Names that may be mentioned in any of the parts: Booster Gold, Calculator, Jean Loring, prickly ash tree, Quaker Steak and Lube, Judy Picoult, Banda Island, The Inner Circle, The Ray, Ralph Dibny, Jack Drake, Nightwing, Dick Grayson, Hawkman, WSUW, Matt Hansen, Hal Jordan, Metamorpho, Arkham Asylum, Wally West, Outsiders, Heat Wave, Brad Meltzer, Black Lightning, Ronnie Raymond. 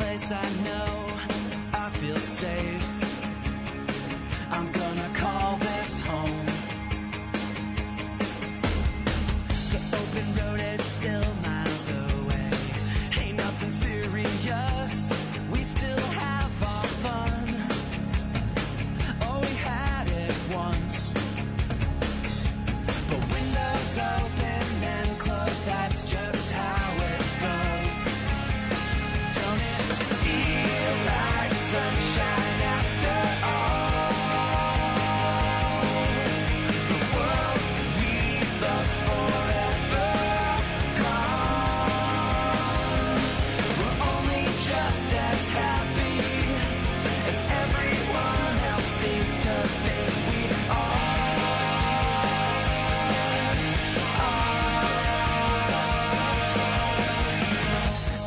place I know I feel safe. I'm gonna call this home. The open road is still miles away. Ain't nothing serious. We still have our fun. Oh, we had it once. But windows open and closed, that's just how it goes. Don't it feel like sunshine after all? The world we love forever gone. We're only just as happy as everyone else seems to think we are.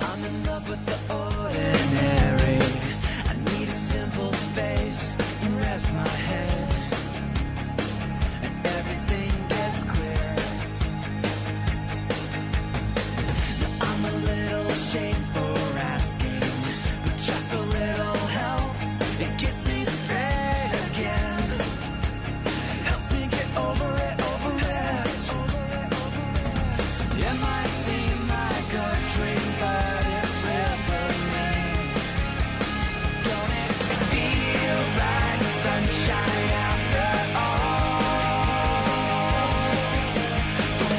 I'm in love with the ordinary. I need a simple space and rest my head, and everything gets clear. Now I'm a little ashamed for asking, but just a little helps. It gets me straight again. Helps me get over it, over it. So it might seem like a dream, but it's real to me. Don't it feel like sunshine after all? The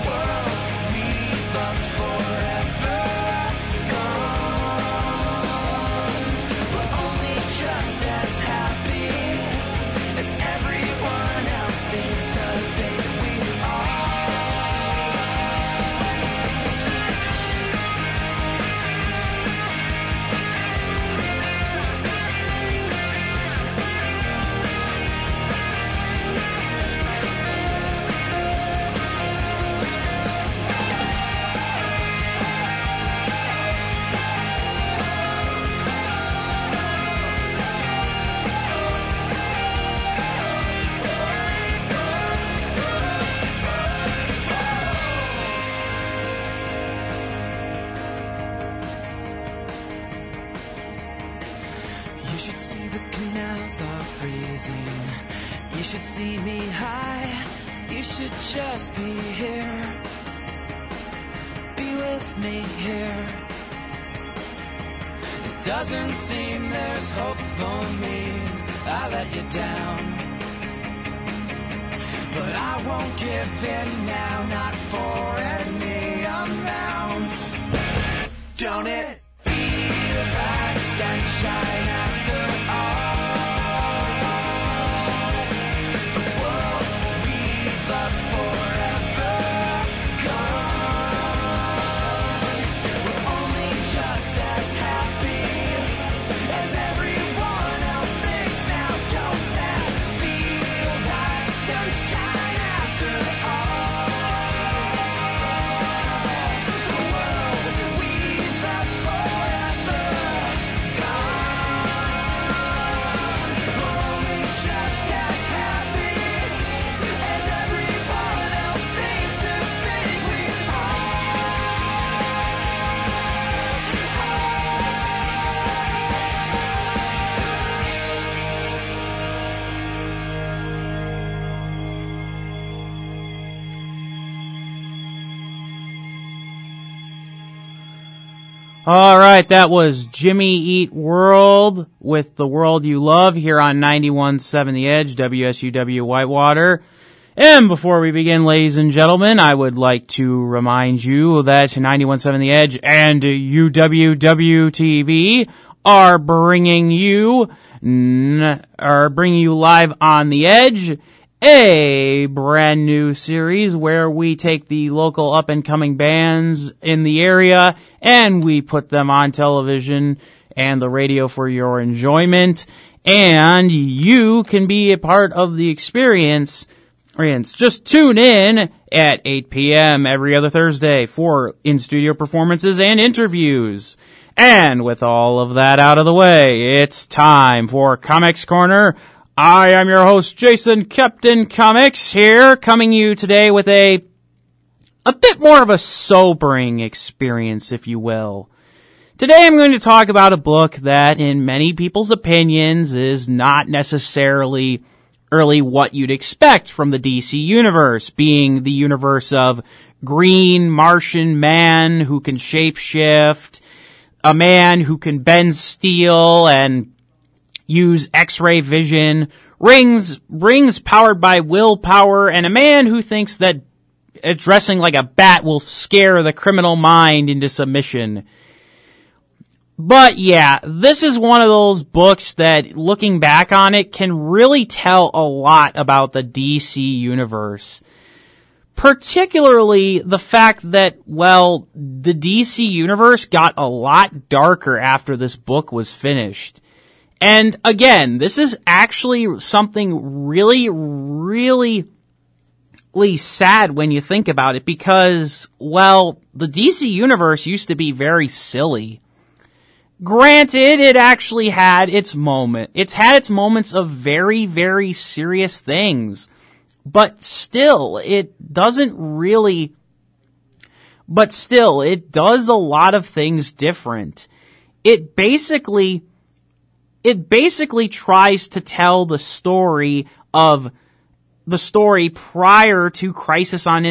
world we loved forever gone. We're only just as happy as everyone else seems to think we are. You should see the cleanouts are freezing. You should see me high. You should just be here. Be with me here. It doesn't seem there's hope for me. I let you down, but I won't give in now. Not for any amount. Don't it feel like sunshine after all? The world we loved forever gone. We're only just as happy as everyone else thinks now. Don't that feel like sunshine after all? The world we loved forever gone. We're only just as happy as everyone else seems to think we All right, that was Jimmy Eat World with The World You Love here on 91.7 The Edge, WSUW Whitewater. And before we begin, ladies and gentlemen, I would like to remind you that 91.7 The Edge and UWWTV are bringing you live on The Edge, a brand new series where we take the local up-and-coming bands in the area and we put them on television and the radio for your enjoyment. And you can be a part of the experience. Just tune in at 8 p.m. every other Thursday for in-studio performances and interviews. And with all of that out of the way, it's time for Comics Corner. I am your host, Jason, Captain Comics, here, coming to you today with a bit more of a sobering experience, if you will. Today I'm going to talk about a book that, in many people's opinions, is not necessarily really what you'd expect from the DC universe, being the universe of green Martian man who can shapeshift, a man who can bend steel and use X-ray vision, rings powered by willpower, and a man who thinks that dressing like a bat will scare the criminal mind into submission. But yeah, this is one of those books that, looking back on it, can really tell a lot about the DC universe. Particularly the fact that, well, the DC universe got a lot darker after this book was finished. And again, this is actually something really, really sad when you think about it, because, well, the DC universe used to be very silly. Granted, it actually had its moment. It's had its moments of very, very serious things. But still, it does a lot of things different. It basically tries to tell the story of the story prior to Crisis on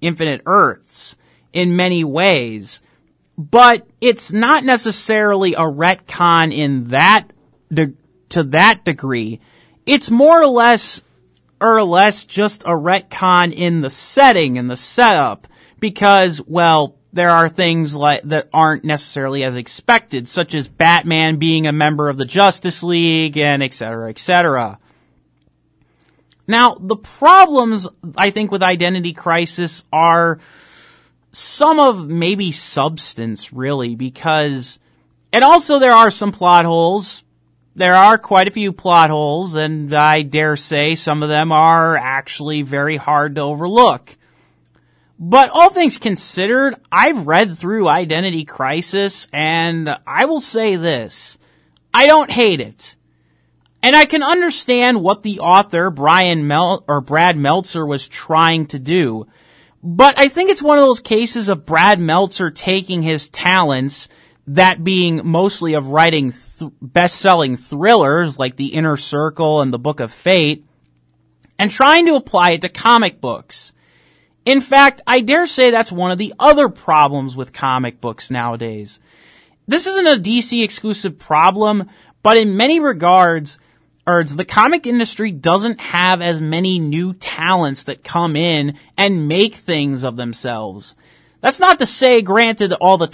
Infinite Earths in many ways. But it's not necessarily a retcon in that to that degree. It's more or less just a retcon in the setting and the setup, because, well, there are things like that aren't necessarily as expected, such as Batman being a member of the Justice League and etc., etc. Now, the problems, I think, with Identity Crisis are some of maybe substance, really, because, and also there are some plot holes. There are quite a few plot holes, and I dare say some of them are actually very hard to overlook. But all things considered, I've read through Identity Crisis, and I will say this: I don't hate it. And I can understand what the author, Brad Meltzer, was trying to do. But I think it's one of those cases of Brad Meltzer taking his talents, that being mostly of writing best-selling thrillers like The Inner Circle and The Book of Fate, and trying to apply it to comic books. In fact, I dare say that's one of the other problems with comic books nowadays. This isn't a DC-exclusive problem, but in many regards, the comic industry doesn't have as many new talents that come in and make things of themselves. That's not to say, granted, that all the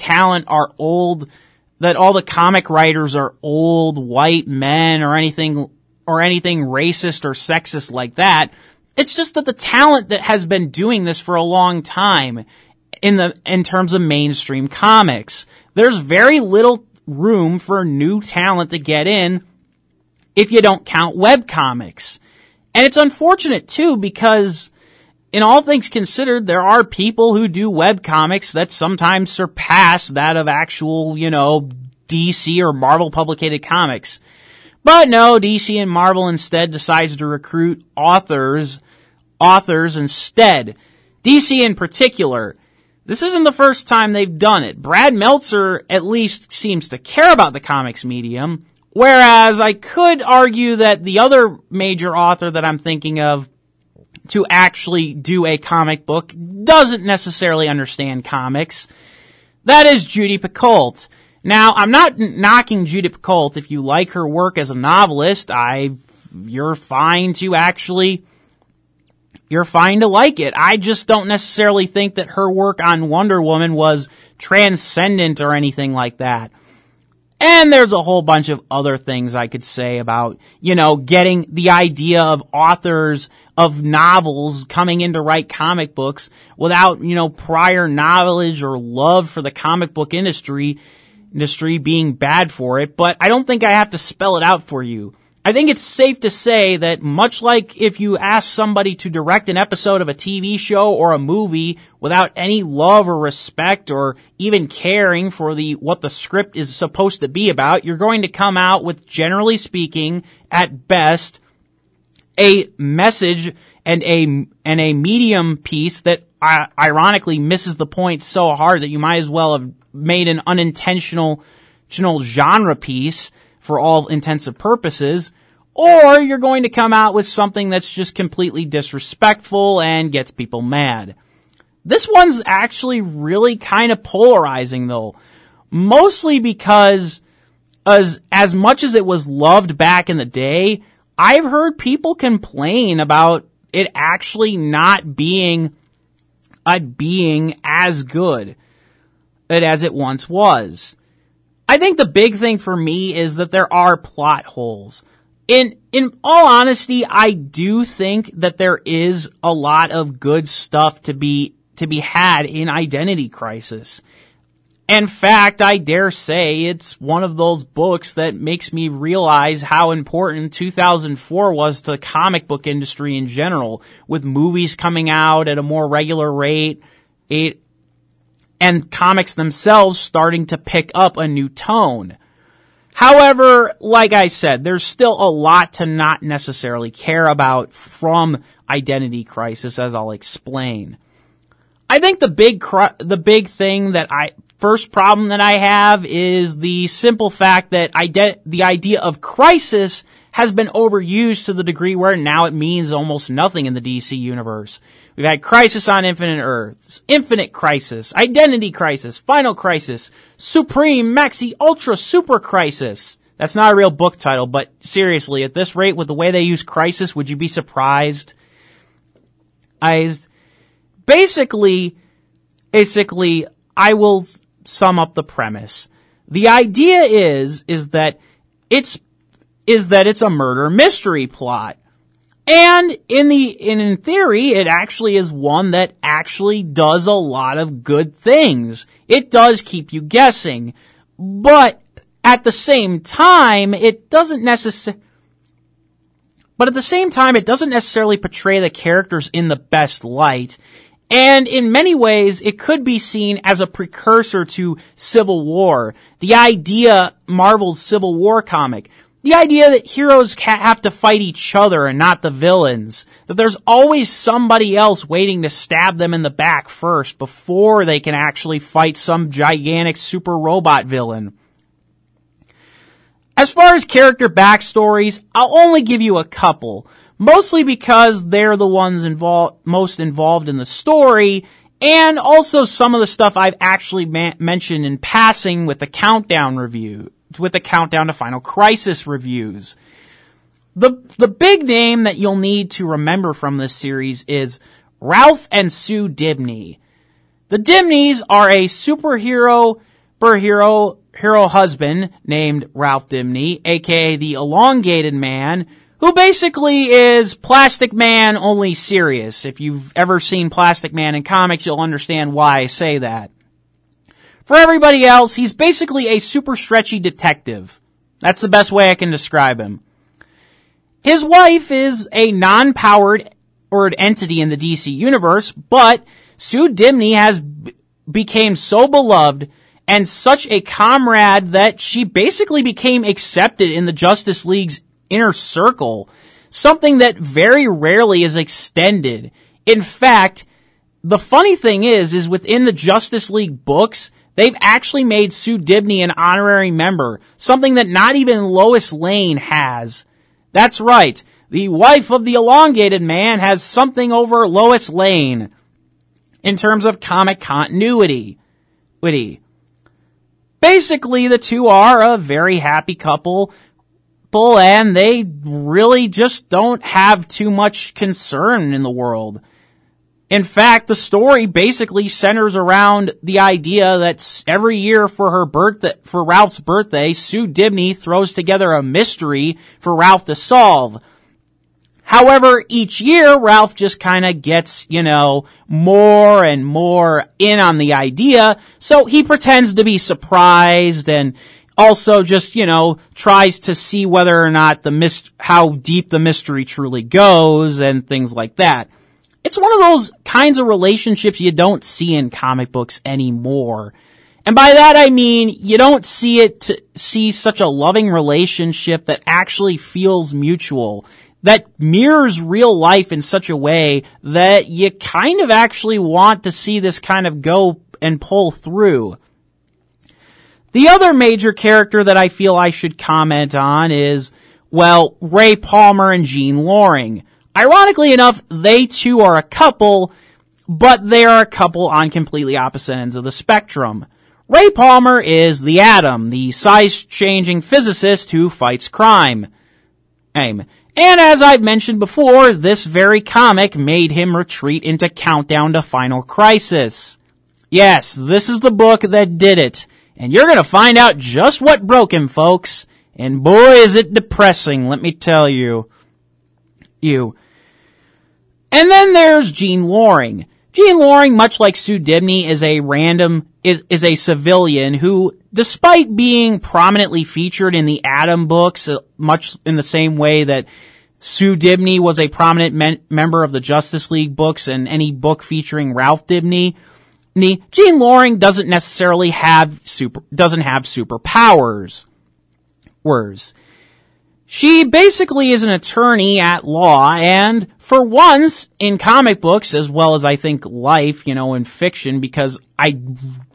comic writers are old white men or anything racist or sexist like that. It's just that the talent that has been doing this for a long time in terms of mainstream comics, there's very little room for new talent to get in, if you don't count webcomics. And it's unfortunate too, because in all things considered, there are people who do webcomics that sometimes surpass that of actual, DC or Marvel publicated comics. But no, DC and Marvel instead decides to recruit authors instead. DC in particular. This isn't the first time they've done it. Brad Meltzer at least seems to care about the comics medium. Whereas I could argue that the other major author that I'm thinking of to actually do a comic book doesn't necessarily understand comics. That is Judy Picoult. Now, I'm not knocking Judy Picoult. If you like her work as a novelist, you're fine to like it. I just don't necessarily think that her work on Wonder Woman was transcendent or anything like that. And there's a whole bunch of other things I could say about, getting the idea of authors of novels coming in to write comic books without, prior knowledge or love for the comic book industry being bad for it. But I don't think I have to spell it out for you. I think it's safe to say that, much like if you ask somebody to direct an episode of a TV show or a movie without any love or respect or even caring for what the script is supposed to be about, you're going to come out with, generally speaking, at best, a message and a medium piece that ironically misses the point so hard that you might as well have made an unintentional fictional genre piece for all intents and purposes, or you're going to come out with something that's just completely disrespectful and gets people mad. This one's actually really kind of polarizing, though. Mostly because as much as it was loved back in the day, I've heard people complain about it actually not being as good as it once was. I think the big thing for me is that there are plot holes. In all honesty, I do think that there is a lot of good stuff to be had in Identity Crisis. In fact, I dare say it's one of those books that makes me realize how important 2004 was to the comic book industry in general, with movies coming out at a more regular rate, and comics themselves starting to pick up a new tone. However, like I said, there's still a lot to not necessarily care about from Identity Crisis, as I'll explain. I think the big thing that first problem that I have is the simple fact that the idea of crisis has been overused to the degree where now it means almost nothing in the DC universe. We've had Crisis on Infinite Earths, Infinite Crisis, Identity Crisis, Final Crisis, Supreme, Maxi, Ultra, Super Crisis. That's not a real book title, but seriously, at this rate, with the way they use crisis, would you be surprised? Basically, I will sum up the premise. The idea is that it's a murder mystery plot. And in theory, it actually is one that actually does a lot of good things. It does keep you guessing. But at the same time, it doesn't necessarily portray the characters in the best light. And in many ways, it could be seen as a precursor to Civil War. Marvel's Civil War comic. The idea that heroes have to fight each other and not the villains. That there's always somebody else waiting to stab them in the back first before they can actually fight some gigantic super robot villain. As far as character backstories, I'll only give you a couple. Mostly because they're the ones most involved in the story, and also some of the stuff I've actually mentioned in passing with the countdown review, with the countdown to Final Crisis reviews. The big name that you'll need to remember from this series is Ralph and Sue Dibny. The Dibnys are a superhero husband named Ralph Dibny, aka the Elongated Man, who basically is Plastic Man only serious. If you've ever seen Plastic Man in comics, you'll understand why I say that. For everybody else, he's basically a super stretchy detective. That's the best way I can describe him. His wife is a non-powered entity in the DC universe, but Sue Dibny has became so beloved and such a comrade that she basically became accepted in the Justice League's inner circle, something that very rarely is extended. In fact, the funny thing is within the Justice League books, they've actually made Sue Dibny an honorary member, something that not even Lois Lane has. That's right, the wife of the Elongated Man has something over Lois Lane in terms of comic continuity. Basically, the two are a very happy couple, and they really just don't have too much concern in the world. In fact, the story basically centers around the idea that every year for Ralph's birthday, Sue Dibny throws together a mystery for Ralph to solve. However, each year, Ralph just kind of gets, more and more in on the idea, so he pretends to be surprised and also just, tries to see whether or not how deep the mystery truly goes and things like that. It's one of those kinds of relationships you don't see in comic books anymore. And by that I mean, you don't see such a loving relationship that actually feels mutual, that mirrors real life in such a way that you kind of actually want to see this kind of go and pull through. The other major character that I feel I should comment on is, well, Ray Palmer and Jean Loring. Ironically enough, they too are a couple, but they are a couple on completely opposite ends of the spectrum. Ray Palmer is the Atom, the size-changing physicist who fights crime. And as I've mentioned before, this very comic made him retreat into Countdown to Final Crisis. Yes, this is the book that did it. And you're gonna find out just what broke him, folks. And boy, is it depressing, let me tell you. And then there's Jean Loring. Jean Loring, much like Sue Dibny, is a civilian who, despite being prominently featured in the Atom books, much in the same way that Sue Dibny was a prominent member of the Justice League books and any book featuring Ralph Dibny, Jean Loring doesn't necessarily have superpowers. She basically is an attorney at law, and for once in comic books, as well as I think life, in fiction, because I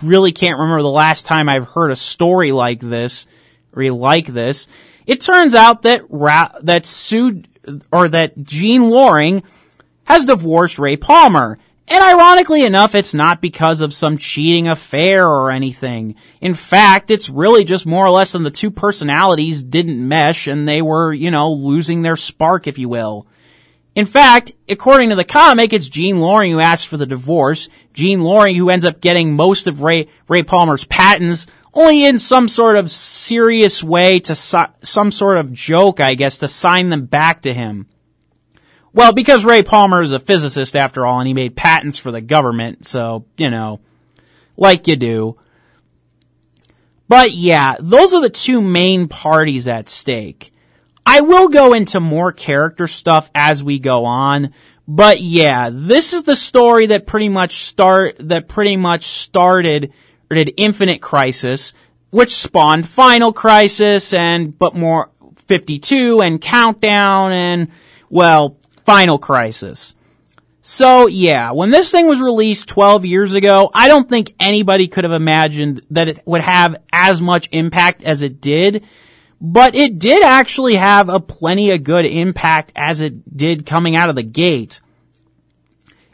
really can't remember the last time I've heard a story like this, it turns out that Jean Loring has divorced Ray Palmer. And ironically enough, it's not because of some cheating affair or anything. In fact, it's really just more or less than the two personalities didn't mesh and they were, losing their spark, if you will. In fact, according to the comic, it's Jean Loring who asks for the divorce. Jean Loring who ends up getting most of Ray Palmer's patents, only in some sort of serious way to some sort of joke, I guess, to sign them back to him. Well, because Ray Palmer is a physicist, after all, and he made patents for the government, so, like you do. But yeah, those are the two main parties at stake. I will go into more character stuff as we go on, but yeah, this is the story that pretty much started Infinite Crisis, which spawned Final Crisis, but more 52, and Countdown, and, well, Final Crisis. So yeah, when this thing was released 12 years ago, I don't think anybody could have imagined that it would have as much impact as it did, but it did actually have a plenty of good impact as it did coming out of the gate.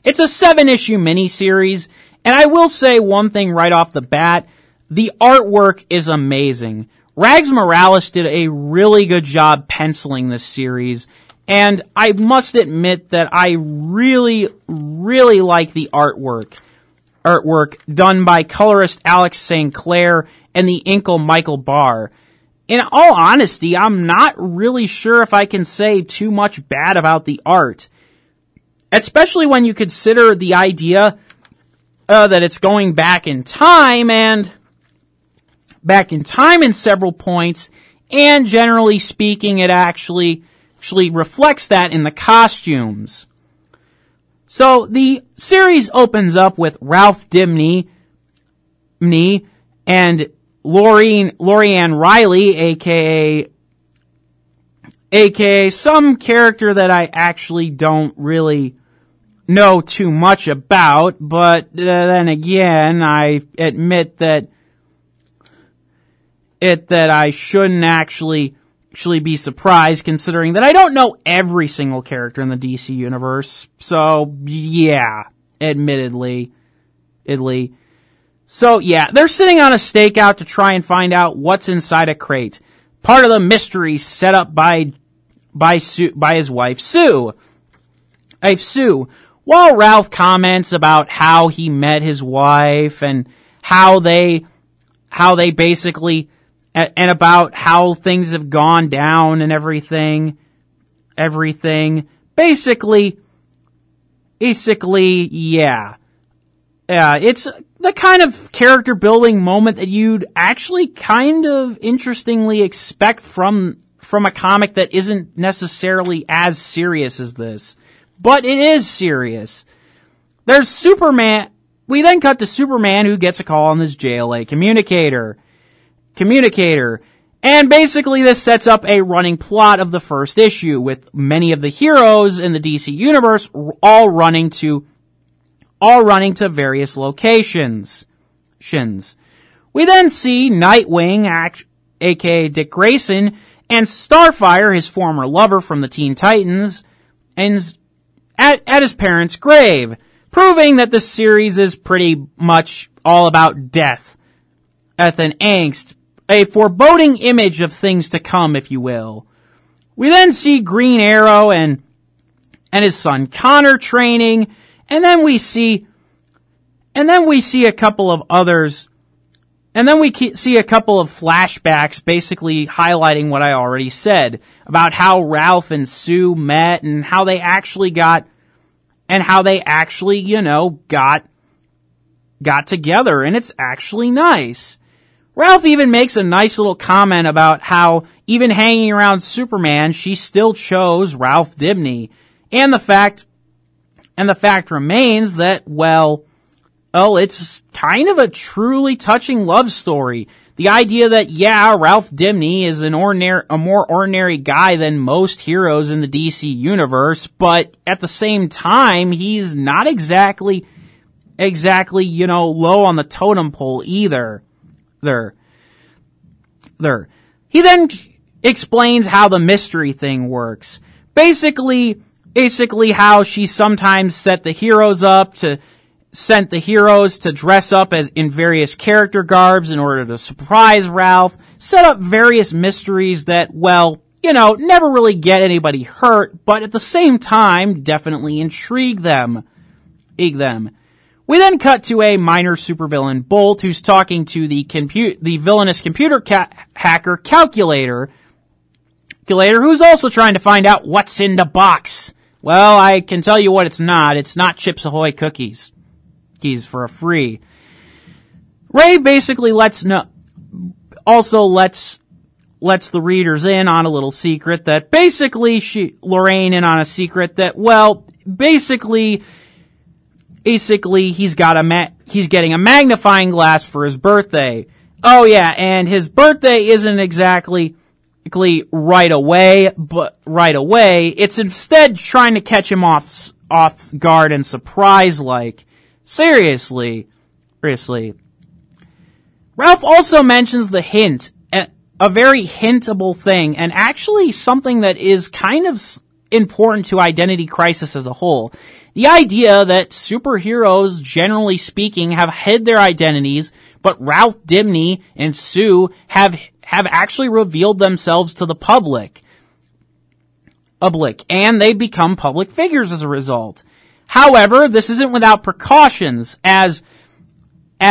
It's a 7-issue miniseries, and I will say one thing right off the bat, the artwork is amazing. Rags Morales did a really good job penciling this series, and I must admit that I really, really like the artwork. Artwork done by colorist Alex St. Clair and the inker Michael Barr. In all honesty, I'm not really sure if I can say too much bad about the art. Especially when you consider the idea that it's going back in time in several points, and generally speaking, it actually reflects that in the costumes. So the series opens up with Ralph Dibny and Lorianne Riley, aka some character that I actually don't really know too much about, but then again, I admit that I shouldn't actually be surprised, considering that I don't know every single character in the DC universe. So yeah, admittedly. So yeah, they're sitting on a stakeout to try and find out what's inside a crate, part of the mystery set up by his wife Sue. While Ralph comments about how he met his wife and how they basically, and about how things have gone down and everything. Basically, yeah. Yeah, it's the kind of character building moment that you'd actually kind of interestingly expect from a comic that isn't necessarily as serious as this. But it is serious. There's Superman. We then cut to Superman, who gets a call on this JLA communicator. And basically this sets up a running plot of the first issue, with many of the heroes in the DC universe all running to various locations. We then see Nightwing, aka Dick Grayson, and Starfire, his former lover from the Teen Titans, and at his parents' grave, proving that the series is pretty much all about death, death and angst, a foreboding image of things to come, if you will. We then see Green Arrow and his son Connor training, and then we see a couple of others, and then we see a couple of flashbacks basically highlighting what I already said about how Ralph and Sue met and how they actually, got together, and it's actually nice. Ralph even makes a nice little comment about how even hanging around Superman, she still chose Ralph Dibny. And the fact remains that, it's kind of a truly touching love story. The idea that, Ralph Dibny is a more ordinary guy than most heroes in the DC universe, but at the same time, he's not exactly, low on the totem pole either. He then explains how the mystery thing works. Basically how she sometimes sent the heroes to dress up in various character garbs in order to surprise Ralph, set up various mysteries that, never really get anybody hurt, but at the same time, definitely intrigue them. We then cut to a minor supervillain, Bolt, who's talking to the villainous computer hacker Calculator, who's also trying to find out what's in the box. Well, I can tell you what it's not. It's not Chips Ahoy cookies. Keys for a free. Ray basically lets the readers in on a little secret that basically Lorraine in on a secret that, basically, he's getting a magnifying glass for his birthday. Oh yeah, and his birthday isn't exactly right away. It's instead trying to catch him off guard and surprise like. Seriously. Ralph also mentions the hint, a very hintable thing, and actually something that is kind of important to Identity Crisis as a whole. The idea that superheroes, generally speaking, have hid their identities, but Ralph Dibny and Sue have actually revealed themselves to the public, and they become public figures as a result. However, this isn't without precautions, as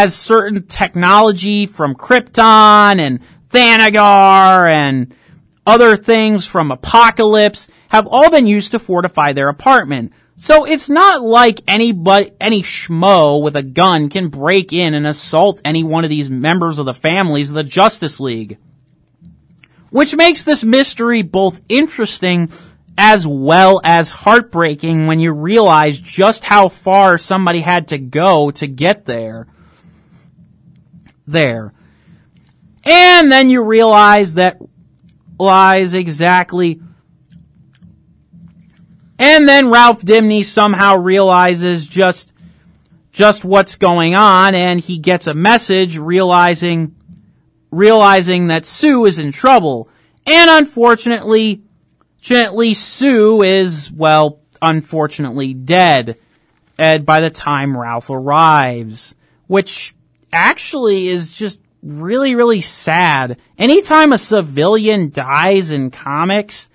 certain technology from Krypton and Thanagar and other things from Apocalypse have all been used to fortify their apartment. So it's not like any schmo with a gun can break in and assault any one of these members of the families of the Justice League. Which makes this mystery both interesting as well as heartbreaking when you realize just how far somebody had to go to get there. And then you realize that lies exactly... And then Ralph Dibny somehow realizes just what's going on, and he gets a message realizing that Sue is in trouble. And unfortunately, Sue is, unfortunately dead, by the time Ralph arrives. Which actually is just really, really sad. Anytime a civilian dies in comics,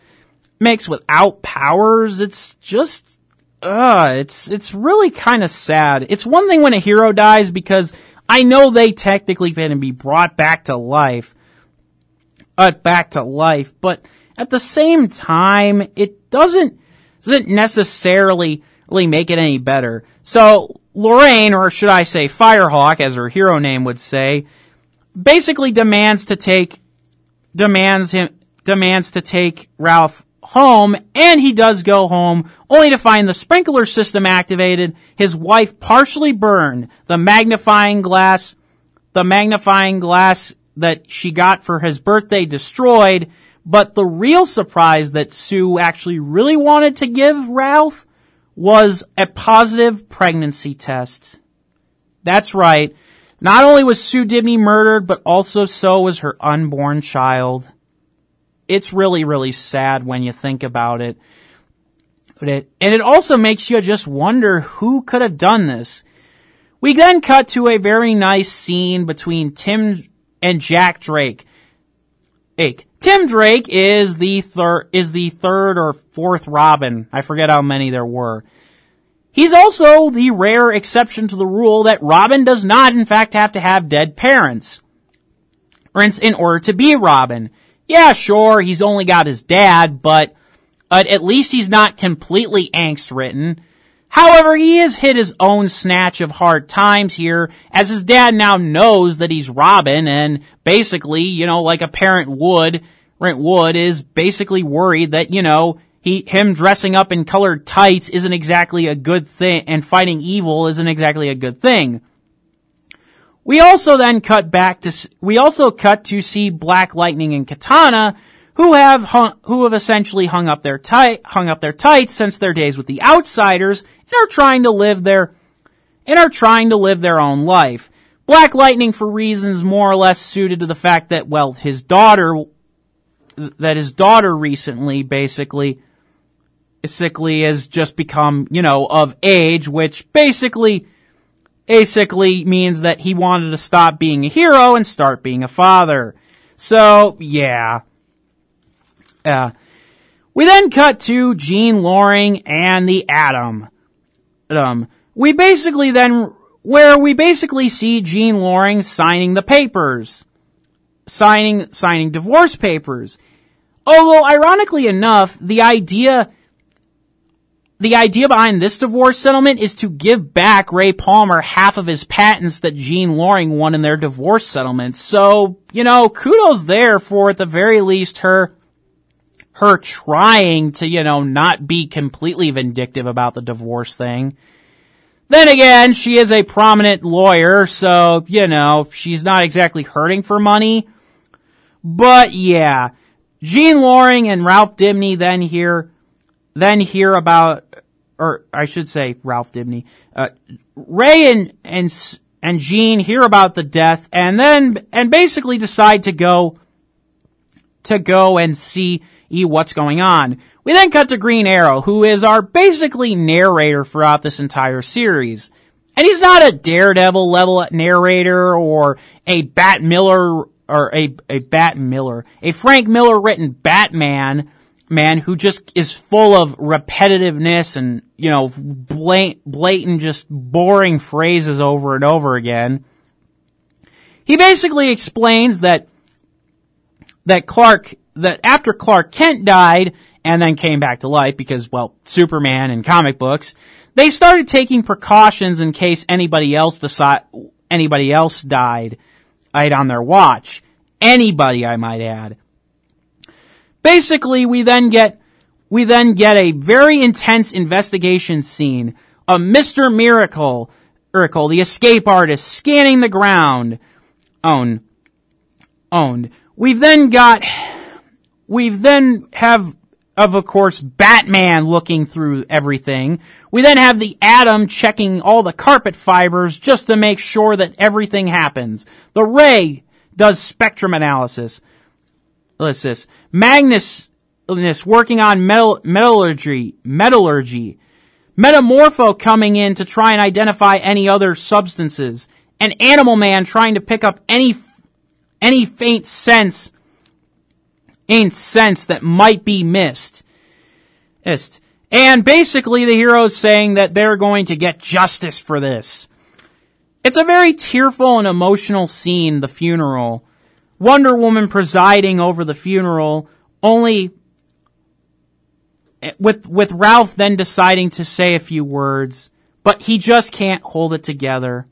makes without powers, it's just, it's really kind of sad. It's one thing when a hero dies because I know they technically can be brought back to life, but at the same time, it doesn't necessarily really make it any better. So Lorraine, or should I say Firehawk, as her hero name would say, basically demands to take Ralph home, and he does go home, only to find the sprinkler system activated, his wife partially burned, the magnifying glass that she got for his birthday destroyed, but the real surprise that Sue actually really wanted to give Ralph was a positive pregnancy test. That's right. Not only was Sue Dibny murdered, but also so was her unborn child. It's really, really sad when you think about it. And it also makes you just wonder who could have done this. We then cut to a very nice scene between Tim and Jack Drake. Tim Drake is the third or fourth Robin. I forget how many there were. He's also the rare exception to the rule that Robin does not, in fact, have to have dead parents in order to be Robin. Yeah, sure, he's only got his dad, but at least he's not completely angst-ridden. However, he has hit his own snatch of hard times here, as his dad now knows that he's Robin, and basically, like a parent would, is basically worried that, him dressing up in colored tights isn't exactly a good thing, and fighting evil isn't exactly a good thing. We also cut to see Black Lightning and Katana, who have essentially hung up their tights since their days with the Outsiders, and are trying to live their own life. Black Lightning, for reasons more or less suited to the fact that, well, his daughter recently basically has just become, of age, which basically means that he wanted to stop being a hero and start being a father. So, yeah. We then cut to Jean Loring and the Atom. We basically see Jean Loring signing the papers. Signing divorce papers. Although, ironically enough, the idea behind this divorce settlement is to give back Ray Palmer half of his patents that Jean Loring won in their divorce settlement. So, kudos there for, at the very least, her trying to, not be completely vindictive about the divorce thing. Then again, she is a prominent lawyer, so, she's not exactly hurting for money. But yeah, Jean Loring and Ralph Dibny Ray and Jean hear about the death, and basically decide to go and see what's going on. We then cut to Green Arrow, who is our basically narrator throughout this entire series. And he's not a Daredevil level narrator or a Frank Miller written Batman who just is full of repetitiveness and, blatant, just boring phrases over and over again. He basically explains that after Clark Kent died and then came back to life because, well, Superman and comic books, they started taking precautions in case anybody else died on their watch. Anybody, I might add. Basically, we then get a very intense investigation scene of Mr. Miracle, the escape artist, scanning the ground. Owned. We then have, of course, Batman looking through everything. We then have the Atom checking all the carpet fibers just to make sure that everything happens. The Ray does spectrum analysis. Magnus is working on metallurgy. Metamorpho coming in to try and identify any other substances. And Animal Man trying to pick up any faint sense that might be missed. And basically the hero's saying that they're going to get justice for this. It's a very tearful and emotional scene, the funeral. Wonder Woman presiding over the funeral, only with Ralph then deciding to say a few words, but he just can't hold it together.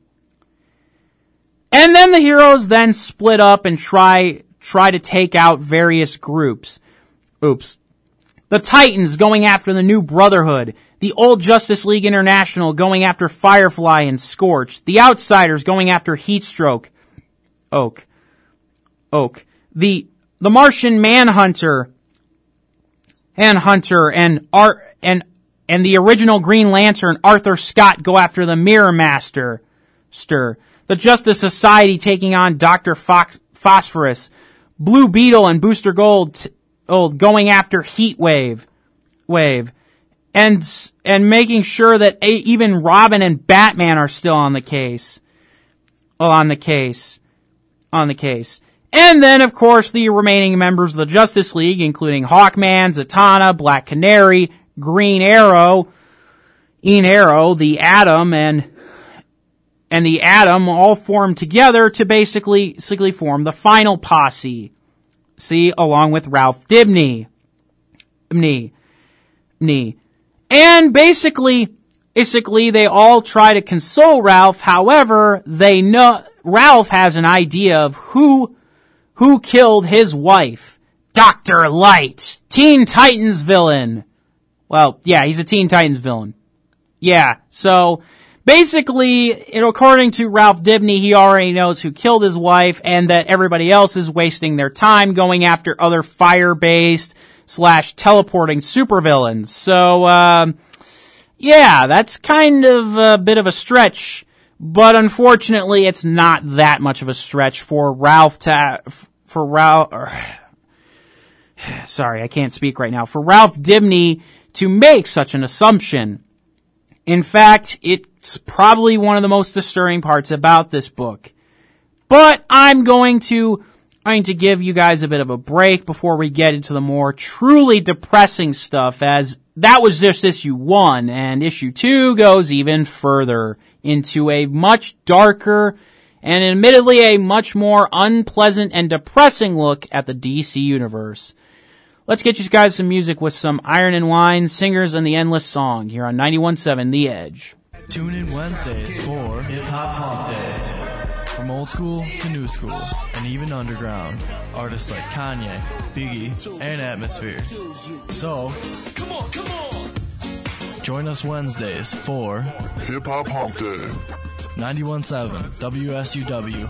And then the heroes then split up and try to take out various groups. The Titans going after the New Brotherhood. The Old Justice League International going after Firefly and Scorch. The Outsiders going after Heatstroke. Oak. The Martian Manhunter and Hunter and the original Green Lantern Arthur Scott go after the Mirror Master. The Justice Society taking on Dr. Phosphorus. Blue Beetle and Booster Gold going after Heat Wave. And making sure that even Robin and Batman are still on the case. And then, of course, the remaining members of the Justice League, including Hawkman, Zatanna, Black Canary, Green Arrow, The Atom, and The Atom all formed together to basically form the final posse. See, along with Ralph Dibny. And basically they all try to console Ralph, however, they know Ralph has an idea of who killed his wife. Dr. Light, Teen Titans villain. Well, yeah, he's a Teen Titans villain. Yeah, so basically, according to Ralph Dibny, he already knows who killed his wife and that everybody else is wasting their time going after other fire-based / teleporting supervillains. So, yeah, that's kind of a bit of a stretch. But unfortunately, it's not that much of a stretch for For Ralph Dibny to make such an assumption. In fact, it's probably one of the most disturbing parts about this book. But I'm going to give you guys a bit of a break before we get into the more truly depressing stuff, as that was just issue 1, and issue 2 goes even further into a much darker and admittedly a much more unpleasant and depressing look at the DC universe. Let's get you guys some music with some Iron and Wine, Singers and the Endless Song, here on 91.7 The Edge. Tune in Wednesdays for Hip Hop Hump Day. From old school to new school, and even underground, artists like Kanye, Biggie, and Atmosphere. So, join us Wednesdays for Hip Hop Hump Day. 91.7 WSUW.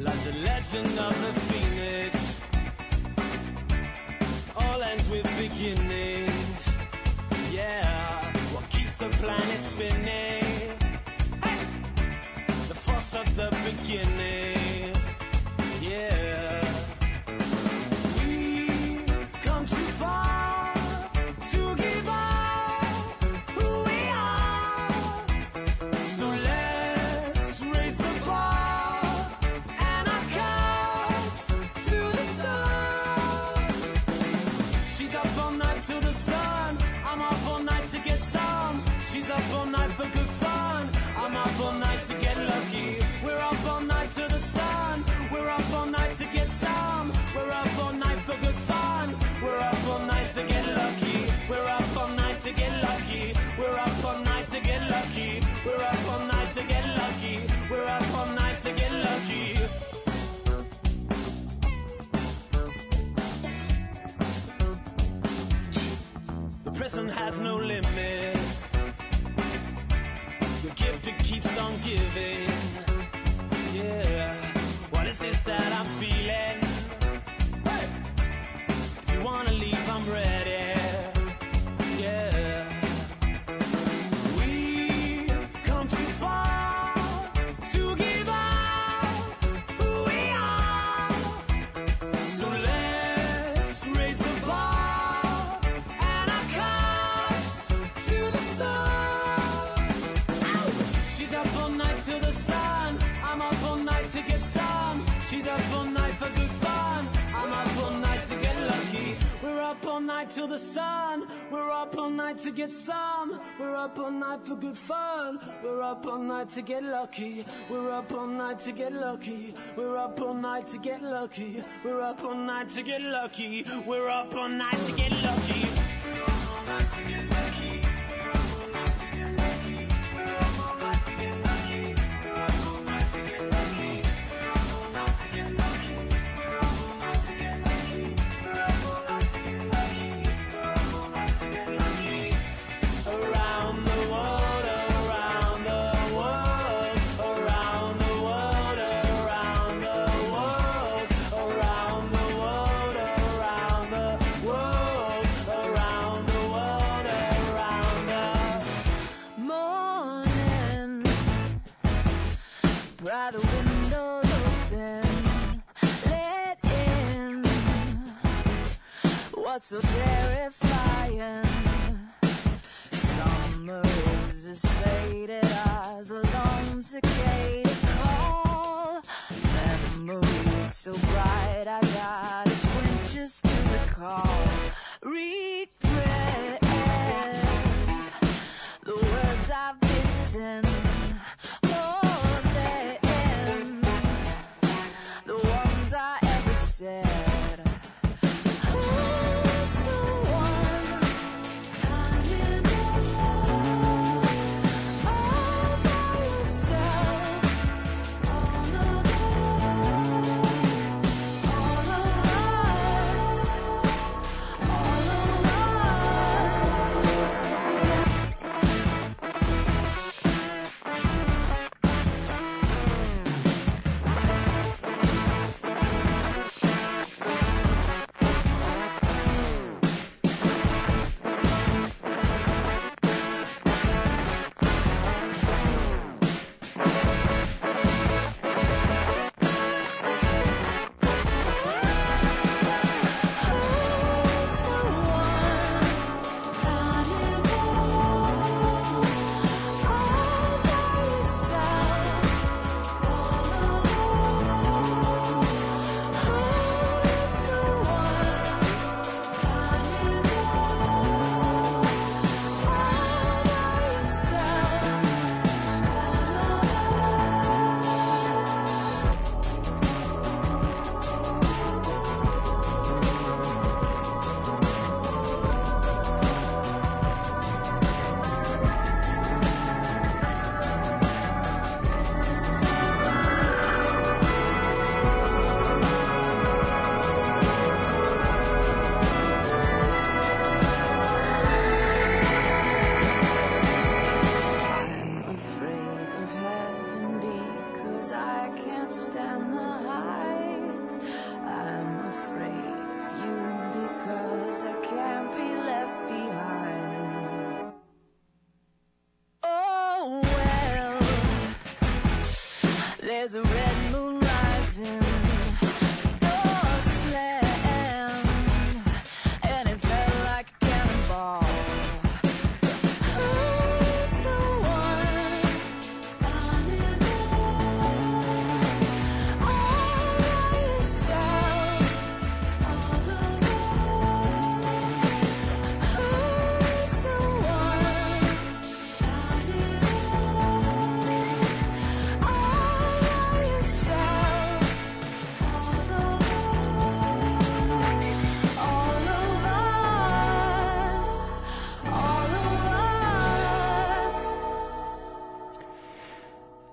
like the legend of the Phoenix. All ends with beginnings. Yeah, what keeps the planet spinning? Hey! The force of the beginning. Yeah. We come too far to give up. Prison has no limit. Your gift, it keeps on giving. Yeah. What is this that I'm feeling? Hey. If you wanna leave, I'm ready. Till the sun, we're up all night to get some. We're up all night for good fun. We're up all night to get lucky. We're up all night to get lucky. We're up all night to get lucky. We're up all night to get lucky. We're up all night to get lucky. We're up all night to get lucky. We're up all night to get lucky. We're up all night to get lucky. We're up all night to get lucky. We're up all night to get lucky. We're up all night to get lucky. We're up all night to get lucky. So terrifying. Summer is as faded as a lone cicada call. Memories so bright, I gotta squint just to recall. Regret the words I've written, more than the ones I ever said. not stand the height. I'm afraid of you because I can't be left behind. Oh well, there's a red moon rising.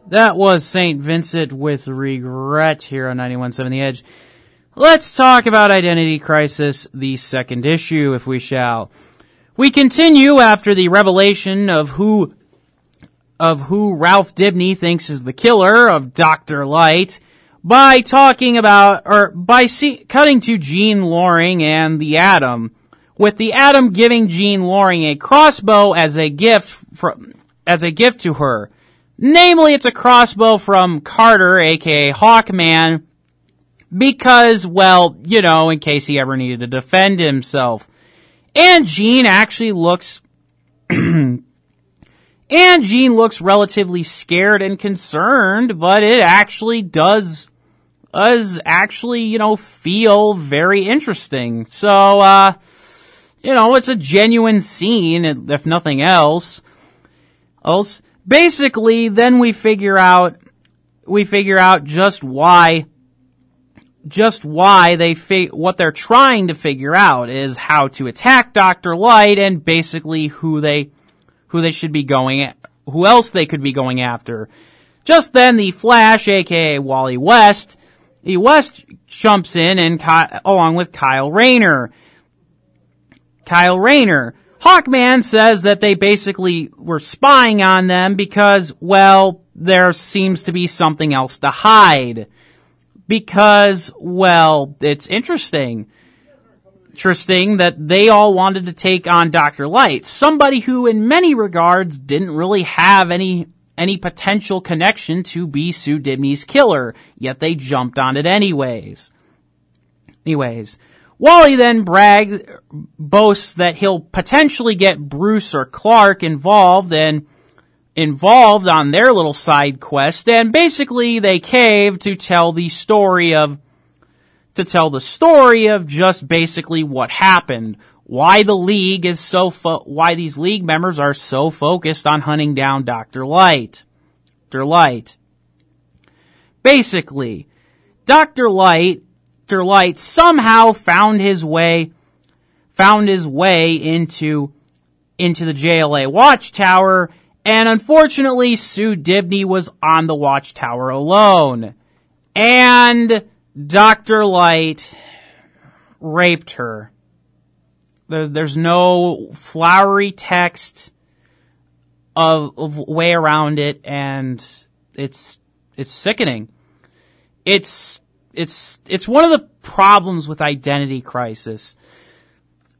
That was St. Vincent with Regret here on 91.7 The Edge. Let's talk about Identity Crisis, the second issue, if we shall. We continue after the revelation of who Ralph Dibny thinks is the killer of Dr. Light by talking about, or by cutting to Jean Loring and the Atom, with the Atom giving Jean Loring a crossbow as a gift to her. Namely, it's a crossbow from Carter, aka Hawkman, because, well, you know, in case he ever needed to defend himself. And Jean actually looks... and Jean looks relatively scared and concerned, but it actually does you know, feel very interesting. So, you know, it's a genuine scene, if nothing else. Basically, then we figure out what they're trying to figure out is how to attack Dr. Light and basically who they should be going at, who else they could be going after. Just then, the Flash, aka Wally West, jumps in and along with Kyle Rayner. Hawkman says that they basically were spying on them because, well, there seems to be something else to hide. Because, well, it's interesting. Interesting that they all wanted to take on Dr. Light, somebody who in many regards didn't really have any potential connection to be Sue Dibny's killer, yet they jumped on it anyways. Wally then boasts that he'll potentially get Bruce or Clark involved on their little side quest, and basically they cave to tell the story of just basically what happened, why these league members are so focused on hunting down Dr. Light. Basically, Dr. Light somehow found his way into the JLA watchtower, and unfortunately Sue Dibny was on the watchtower alone. And Dr. Light raped her. There's no flowery text of way around it, and it's sickening. It's one of the problems with Identity Crisis.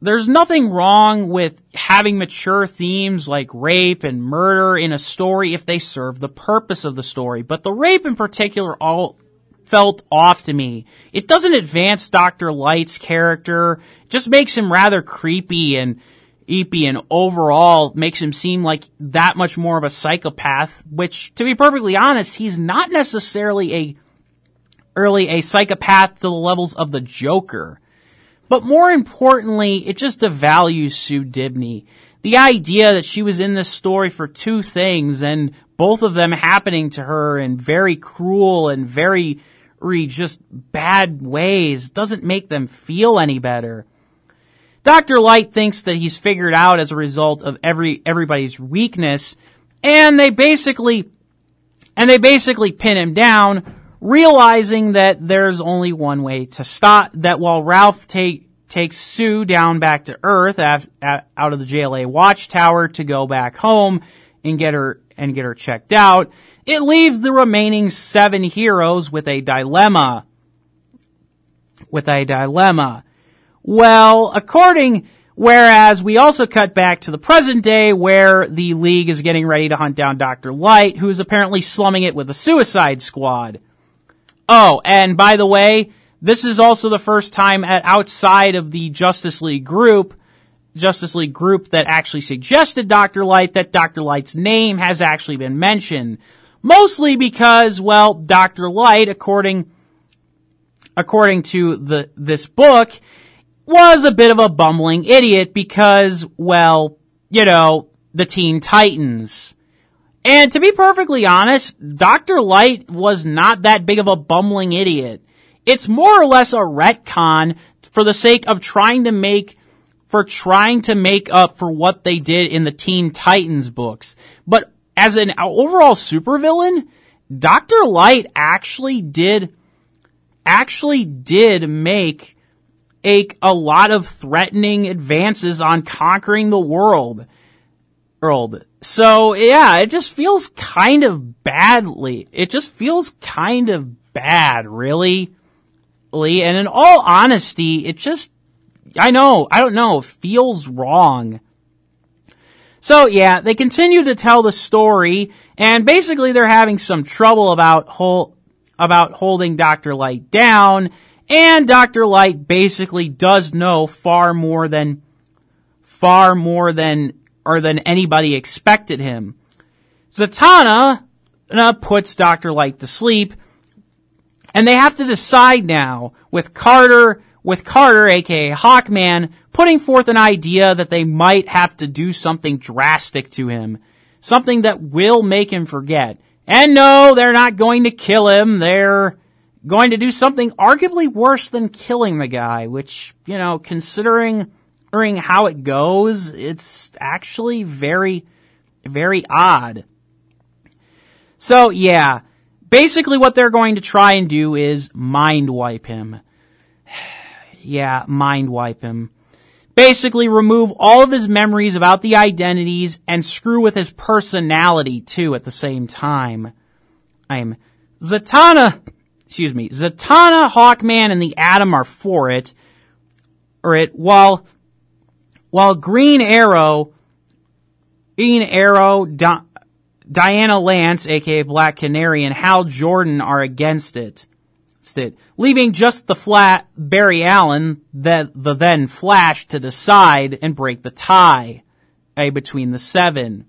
There's nothing wrong with having mature themes like rape and murder in a story if they serve the purpose of the story, but the rape in particular all felt off to me. It doesn't advance Dr. Light's character, just makes him rather creepy and eepy, and overall makes him seem like that much more of a psychopath, which, to be perfectly honest, he's not necessarily a psychopath to the levels of the Joker. But more importantly, it just devalues Sue Dibny. The idea that she was in this story for two things, and both of them happening to her in very cruel and very just bad ways, doesn't make them feel any better. Dr. Light thinks that he's figured out as a result of everybody's weakness, and they basically pin him down, realizing that there's only one way to stop that. While Ralph takes Sue down back to Earth out of the JLA watchtower to go back home and get her and get her checked out, it leaves the remaining 7 heroes with a dilemma. Well, whereas we also cut back to the present day where the League is getting ready to hunt down Dr. Light, who's apparently slumming it with the Suicide Squad. Oh, and by the way, this is also the first time outside of the Justice League group that actually suggested Dr. Light, that Dr. Light's name has actually been mentioned. Mostly because, well, Dr. Light, according to this book, was a bit of a bumbling idiot because, well, you know, the Teen Titans. And to be perfectly honest, Dr. Light was not that big of a bumbling idiot. It's more or less a retcon for the sake of trying to make up for what they did in the Teen Titans books. But as an overall supervillain, Dr. Light actually did make a lot of threatening advances on conquering the world. So yeah, it just feels kind of badly. It just feels kind of bad, really. And in all honesty, it just, feels wrong. So yeah, they continue to tell the story, and basically they're having some trouble about holding Dr. Light down, and Dr. Light basically does know far more than anybody expected him. Zatanna puts Dr. Light to sleep, and they have to decide now, with Carter, aka Hawkman, putting forth an idea that they might have to do something drastic to him. Something that will make him forget. And no, they're not going to kill him. They're going to do something arguably worse than killing the guy, which, you know, considering how it goes, it's actually very, very odd. So, yeah. Basically what they're going to try and do is mind wipe him. Yeah, mind wipe him. Basically remove all of his memories about the identities and screw with his personality too at the same time. Zatanna, Hawkman, and the Atom are for it. While Green Arrow, Diana Lance, aka Black Canary, and Hal Jordan are against it. Leaving just Barry Allen, the then Flash, to decide and break the tie between the 7.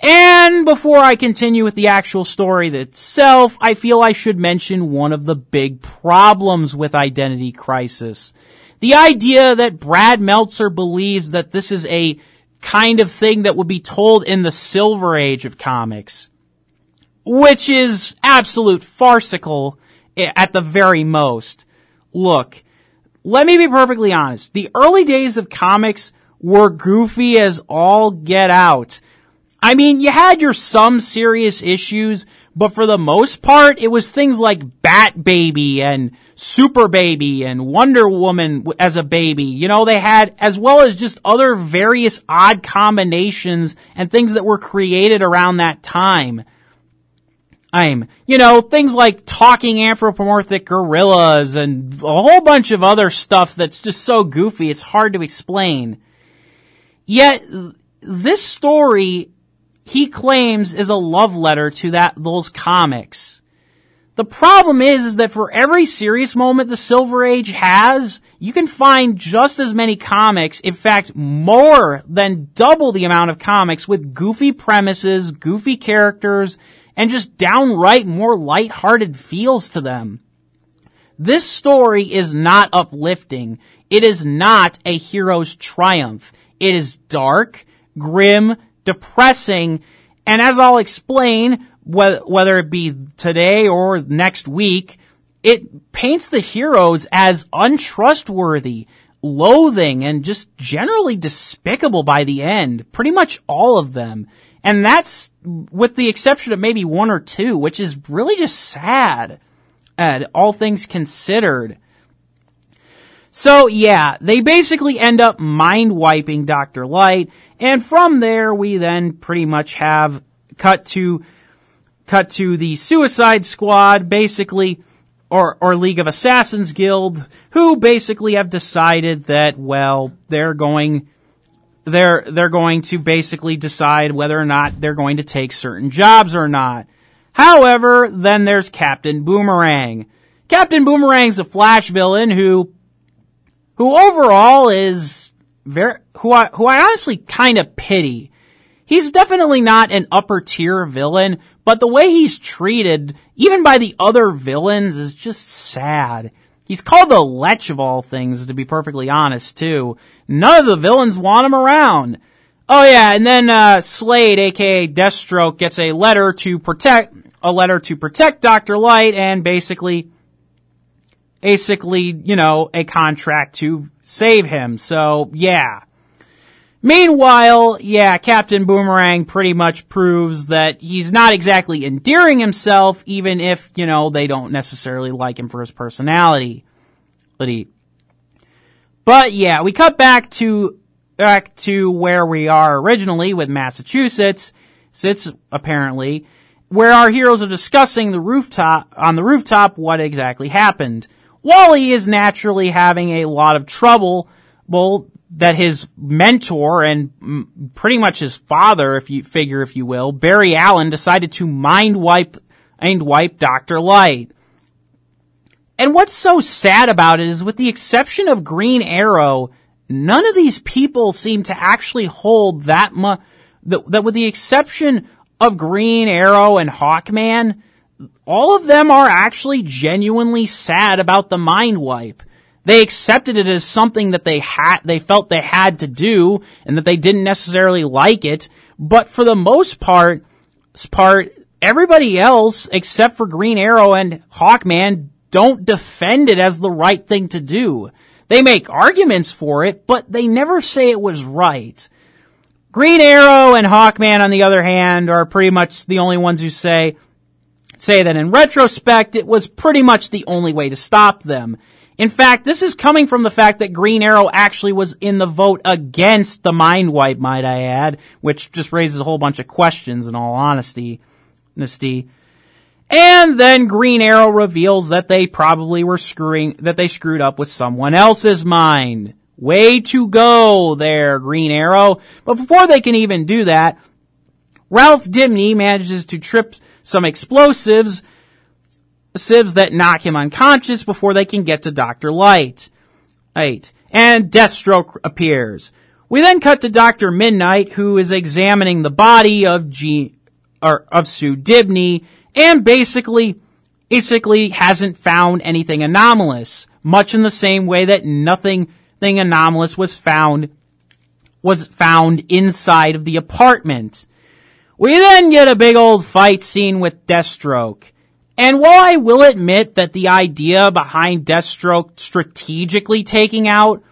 And before I continue with the actual story itself, I feel I should mention one of the big problems with Identity Crisis. The idea that Brad Meltzer believes that this is a kind of thing that would be told in the Silver Age of comics, which is absolute farcical at the very most. Look, let me be perfectly honest. The early days of comics were goofy as all get out. I mean, you had some serious issues, but for the most part, it was things like Bat Baby and Super Baby and Wonder Woman as a baby. You know, they had, as well as just other various odd combinations and things that were created around that time. You know, things like talking anthropomorphic gorillas and a whole bunch of other stuff that's just so goofy it's hard to explain. Yet, this story, he claims, is a love letter to those comics. The problem is that for every serious moment the Silver Age has, you can find just as many comics, in fact more than double the amount of comics, with goofy premises, goofy characters, and just downright more lighthearted feels to them. This story is not uplifting. It is not a hero's triumph. It is dark, grim, depressing, and as I'll explain, whether it be today or next week, it paints the heroes as untrustworthy, loathing, and just generally despicable by the end. Pretty much all of them. And that's with the exception of maybe one or two, which is really just sad, all things considered. So yeah, they basically end up mind-wiping Dr. Light, and from there we then pretty much have cut to the Suicide Squad, basically, or League of Assassins Guild, who basically have decided that, well, they're going to basically decide whether or not they're going to take certain jobs or not. However, then there's Captain Boomerang. Captain Boomerang's a Flash villain who overall is very, who I honestly kind of pity. He's definitely not an upper tier villain, but the way he's treated, even by the other villains, is just sad. He's called the Lech of all things, to be perfectly honest, too. None of the villains want him around. Oh yeah, and then Slade, aka Deathstroke, gets a letter to protect Dr. Light, and basically, a contract to save him. So, yeah. Meanwhile, yeah, Captain Boomerang pretty much proves that he's not exactly endearing himself, even if, they don't necessarily like him for his personality. But yeah, we cut back to where we are originally with Massachusetts. It's apparently where our heroes are discussing on the rooftop what exactly happened. Wally is naturally having a lot of trouble, that his mentor and pretty much his father, if you will, Barry Allen, decided to mind wipe Dr. Light. And what's so sad about it is, with the exception of Green Arrow, none of these people seem to actually hold that much, that with the exception of Green Arrow and Hawkman, all of them are actually genuinely sad about the mind wipe. They accepted it as something that they felt they had to do, and that they didn't necessarily like it, but for the most part, everybody else except for Green Arrow and Hawkman don't defend it as the right thing to do. They make arguments for it, but they never say it was right. Green Arrow and Hawkman, on the other hand, are pretty much the only ones who say that in retrospect, it was pretty much the only way to stop them. In fact, this is coming from the fact that Green Arrow actually was in the vote against the mind wipe, might I add, which just raises a whole bunch of questions, in all honesty. And then Green Arrow reveals that they probably screwed up with someone else's mind. Way to go there, Green Arrow. But before they can even do that, Ralph Dibny manages to trip some explosives that knock him unconscious before they can get to Dr. Light. And Deathstroke appears. We then cut to Dr. Midnight, who is examining the body of Sue Dibny, and basically hasn't found anything anomalous, much in the same way that nothing anomalous was found inside of the apartment. We then get a big old fight scene with Deathstroke. And while I will admit that the idea behind Deathstroke strategically taking out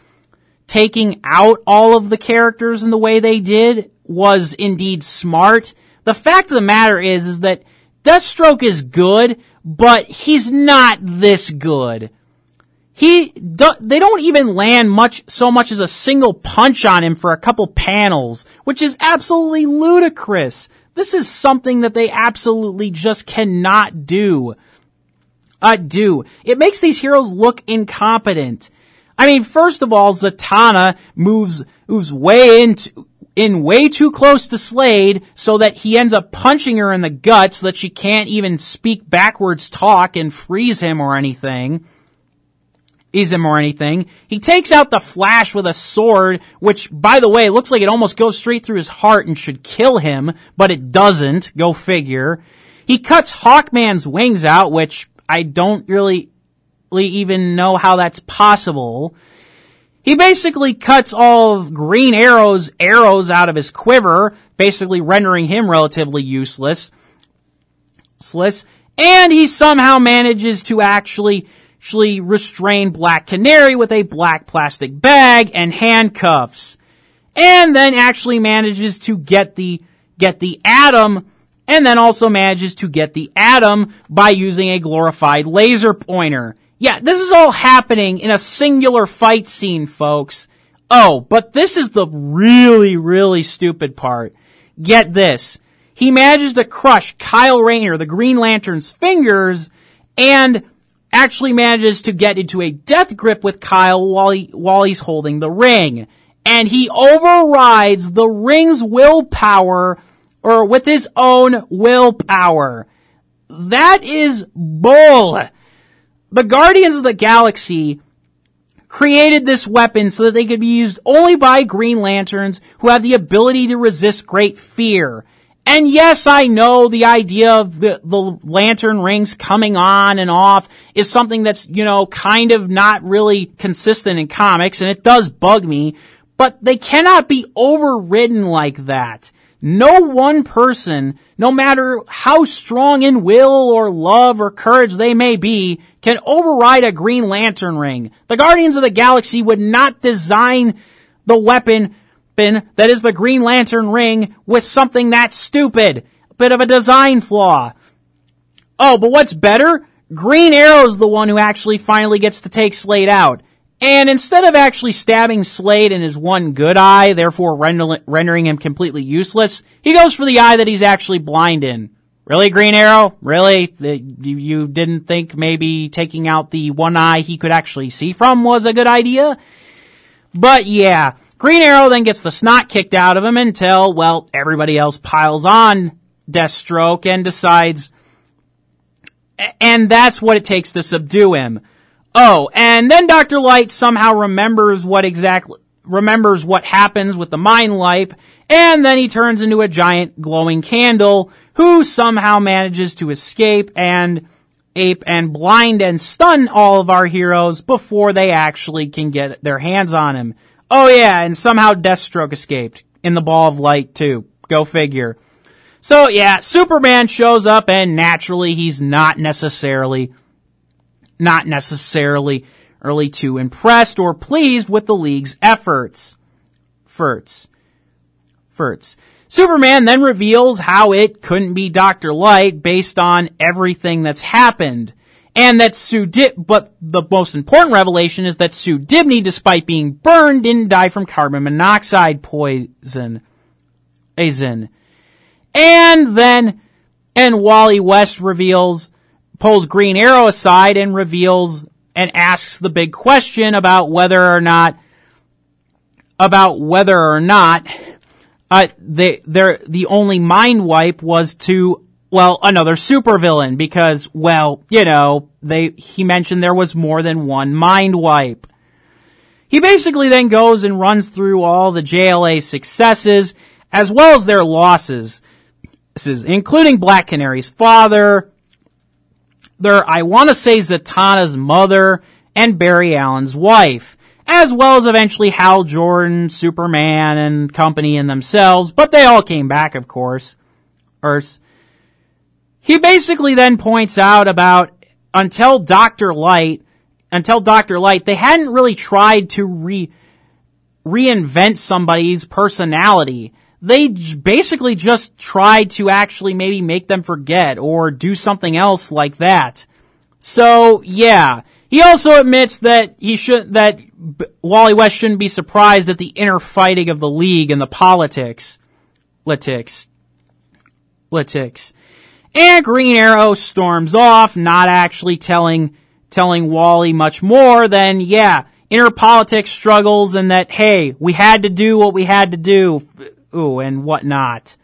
all of the characters in the way they did was indeed smart, the fact of the matter is that Deathstroke is good, but he's not this good. They don't even land so much as a single punch on him for a couple panels, which is absolutely ludicrous. This is something that they absolutely just cannot do. It makes these heroes look incompetent. I mean, first of all, Zatanna moves way too close to Slade, so that he ends up punching her in the gut so that she can't even speak backwards talk and freeze him or anything. He takes out the Flash with a sword, which, by the way, looks like it almost goes straight through his heart and should kill him, but it doesn't. Go figure. He cuts Hawkman's wings out, which I don't really even know how that's possible. He basically cuts all of Green Arrow's arrows out of his quiver, basically rendering him relatively useless. And he somehow manages to actually restrain Black Canary with a black plastic bag and handcuffs, and then actually manages to get the Atom, and then also manages to get the Atom by using a glorified laser pointer. Yeah, this is all happening in a singular fight scene, folks. Oh, but this is the really, really stupid part. Get this. He manages to crush Kyle Rayner, the Green Lantern's fingers, and actually manages to get into a death grip with Kyle while he's holding the ring. And he overrides the ring's willpower, or with his own willpower. That is bull. The Guardians of the Galaxy created this weapon so that they could be used only by Green Lanterns who have the ability to resist great fear. And yes, I know the idea of the lantern rings coming on and off is something that's, you know, kind of not really consistent in comics, and it does bug me, but they cannot be overridden like that. No one person, no matter how strong in will or love or courage they may be, can override a Green Lantern ring. The Guardians of the Galaxy would not design the weapon that is the Green Lantern ring with something that stupid. A bit of a design flaw. Oh, but what's better? Green Arrow's the one who actually finally gets to take Slade out. And instead of actually stabbing Slade in his one good eye, therefore rendering him completely useless, he goes for the eye that he's actually blind in. Really, Green Arrow? Really? You didn't think maybe taking out the one eye he could actually see from was a good idea? But yeah, Green Arrow then gets the snot kicked out of him until, well, everybody else piles on Deathstroke and decides... And that's what it takes to subdue him. Oh, and then Dr. Light somehow remembers what happens with the mind wipe, and then he turns into a giant glowing candle who somehow manages to escape and ape and blind and stun all of our heroes before they actually can get their hands on him. Oh yeah, and somehow Deathstroke escaped in the ball of light too. Go figure. So yeah, Superman shows up and naturally he's not necessarily early too impressed or pleased with the league's efforts. Superman then reveals how it couldn't be Dr. Light based on everything that's happened. And that but the most important revelation is that Sue Dibny, despite being burned, didn't die from carbon monoxide poison. And Wally West pulls Green Arrow aside and asks the big question about whether or not the only mind wipe was to, well, another supervillain because, well, you know, he mentioned there was more than one mind wipe. He basically then goes and runs through all the JLA successes as well as their losses, including Black Canary's father, I want to say Zatanna's mother, and Barry Allen's wife, as well as eventually Hal Jordan, Superman, and company in themselves, but they all came back, of course. He basically then points out about until Dr. Light, they hadn't really tried to reinvent somebody's personality. They basically just tried to actually maybe make them forget or do something else like that. So, yeah. He also admits that Wally West shouldn't be surprised at the inner fighting of the League and the politics. And Green Arrow storms off, not actually telling Wally much more than, yeah, inner politics struggles and that, hey, we had to do what we had to do. Ooh, and whatnot.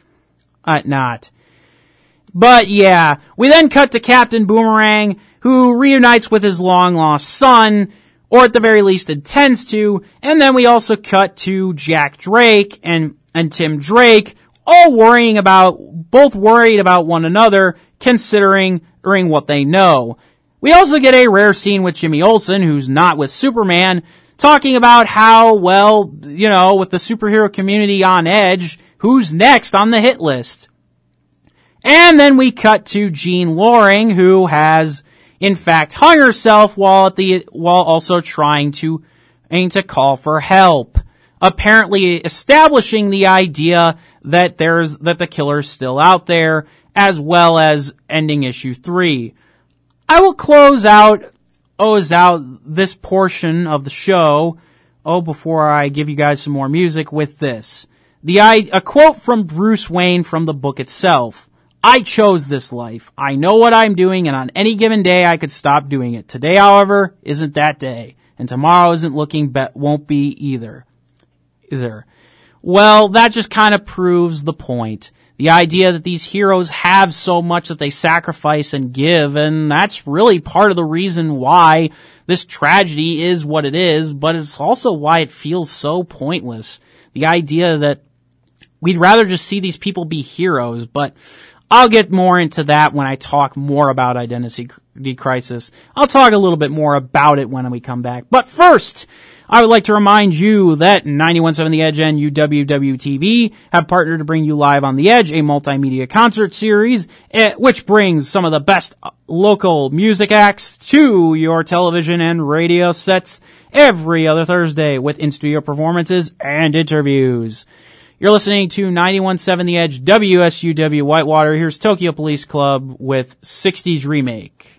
But yeah, we then cut to Captain Boomerang, who reunites with his long-lost son, or at the very least intends to, and then we also cut to Jack Drake and Tim Drake, all worried about one another, considering what they know. We also get a rare scene with Jimmy Olsen, who's not with Superman, talking about how, well, you know, with the superhero community on edge, who's next on the hit list? And then we cut to Jean Loring, who has, in fact, hung herself while also trying to call for help, apparently establishing the idea that the killer's still out there, as well as ending issue 3. I will close out O's out this portion of the show, before I give you guys some more music, with this. A quote from Bruce Wayne from the book itself. "I chose this life. I know what I'm doing, and on any given day I could stop doing it. Today, however, isn't that day. And tomorrow isn't won't be either. Well, that just kind of proves the point. The idea that these heroes have so much that they sacrifice and give, and that's really part of the reason why this tragedy is what it is, but it's also why it feels so pointless. The idea that we'd rather just see these people be heroes, but I'll get more into that when I talk more about Identity Crisis. I'll talk a little bit more about it when we come back. But first, I would like to remind you that 91.7 The Edge and UWWTV have partnered to bring you Live on the Edge, a multimedia concert series, which brings some of the best local music acts to your television and radio sets every other Thursday with in-studio performances and interviews. You're listening to 91.7 The Edge, WSUW Whitewater. Here's Tokyo Police Club with 60s Remake.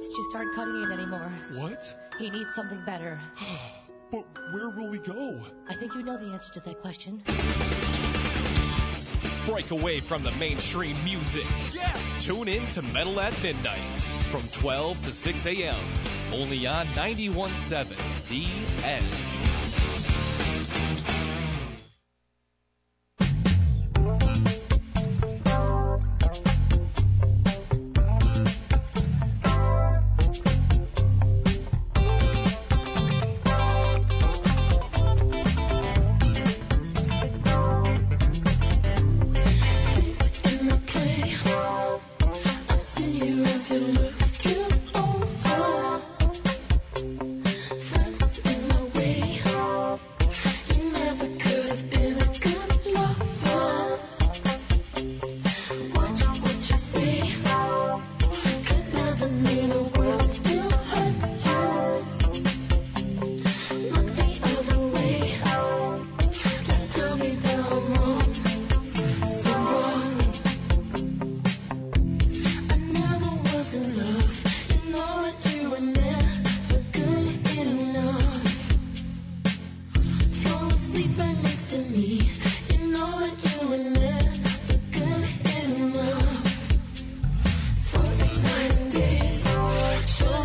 Just aren't cutting in anymore. What? He needs something better. But where will we go? I think you know the answer to that question. Break away from the mainstream music. Yeah! Tune in to Metal at Midnight from 12 to 6 a.m. Only on 91.7 The Edge. Show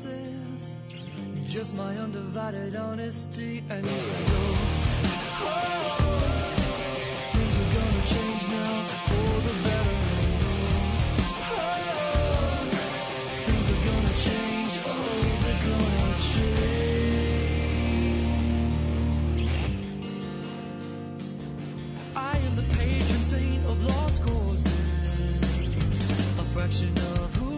promises, just my undivided honesty. And you said, oh, oh, things are gonna change now for the better. Oh, things are gonna change, oh, they're gonna change. I am the patron saint of lost causes, a fraction of who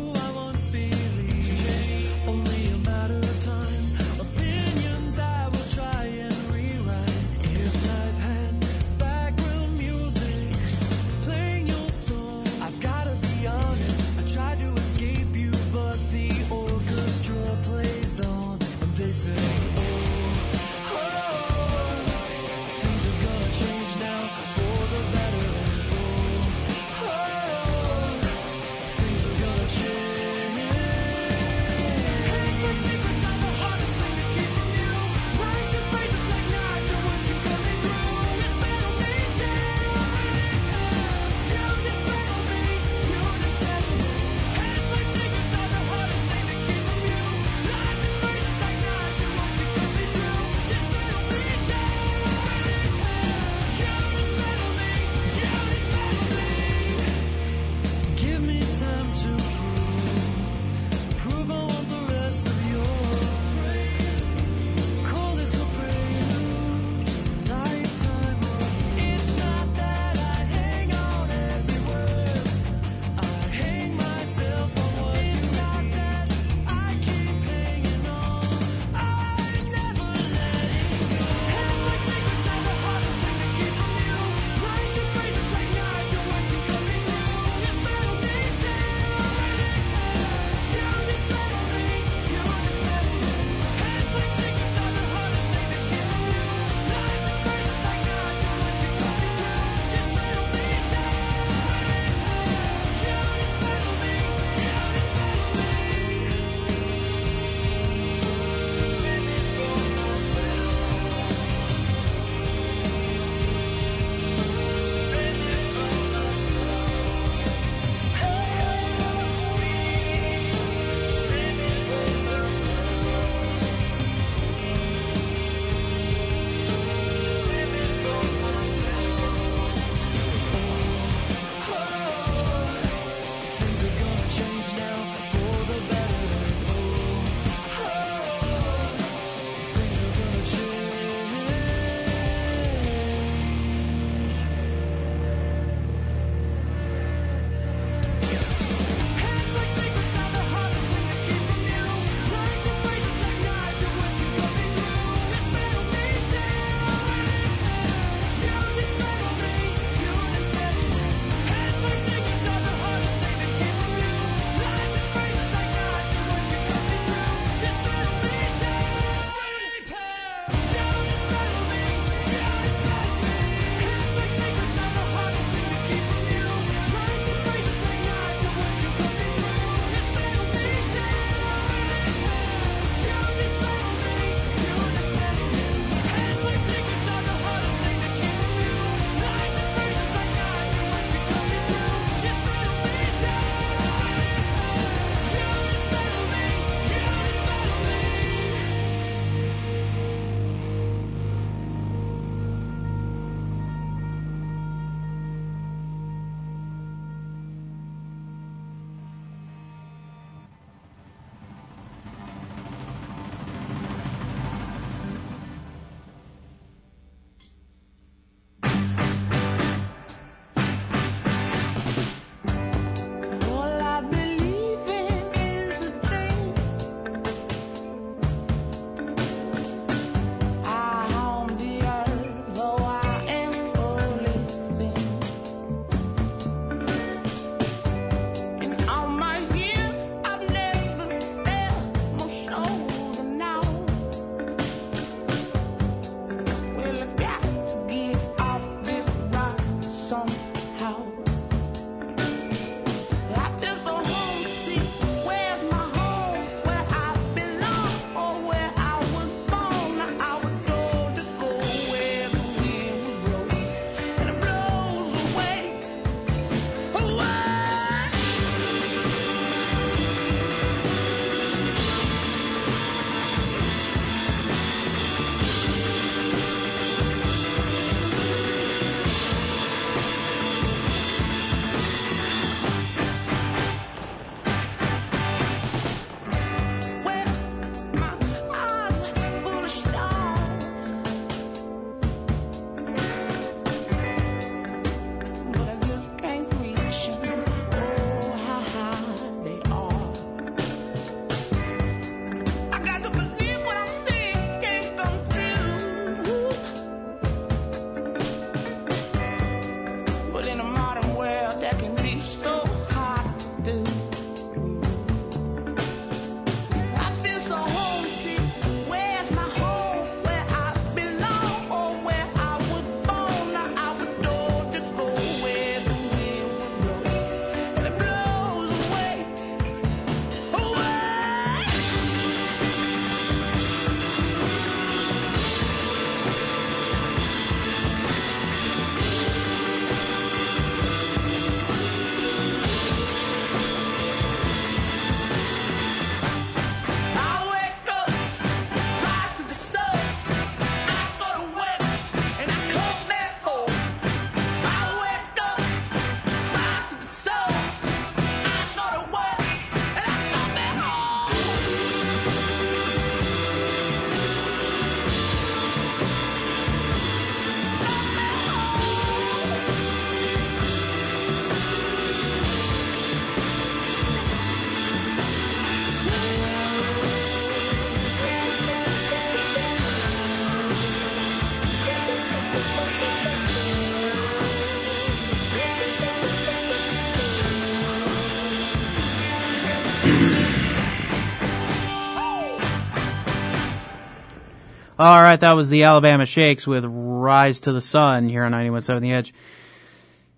All right, that was the Alabama Shakes with Rise to the Sun here on 91.7 The Edge.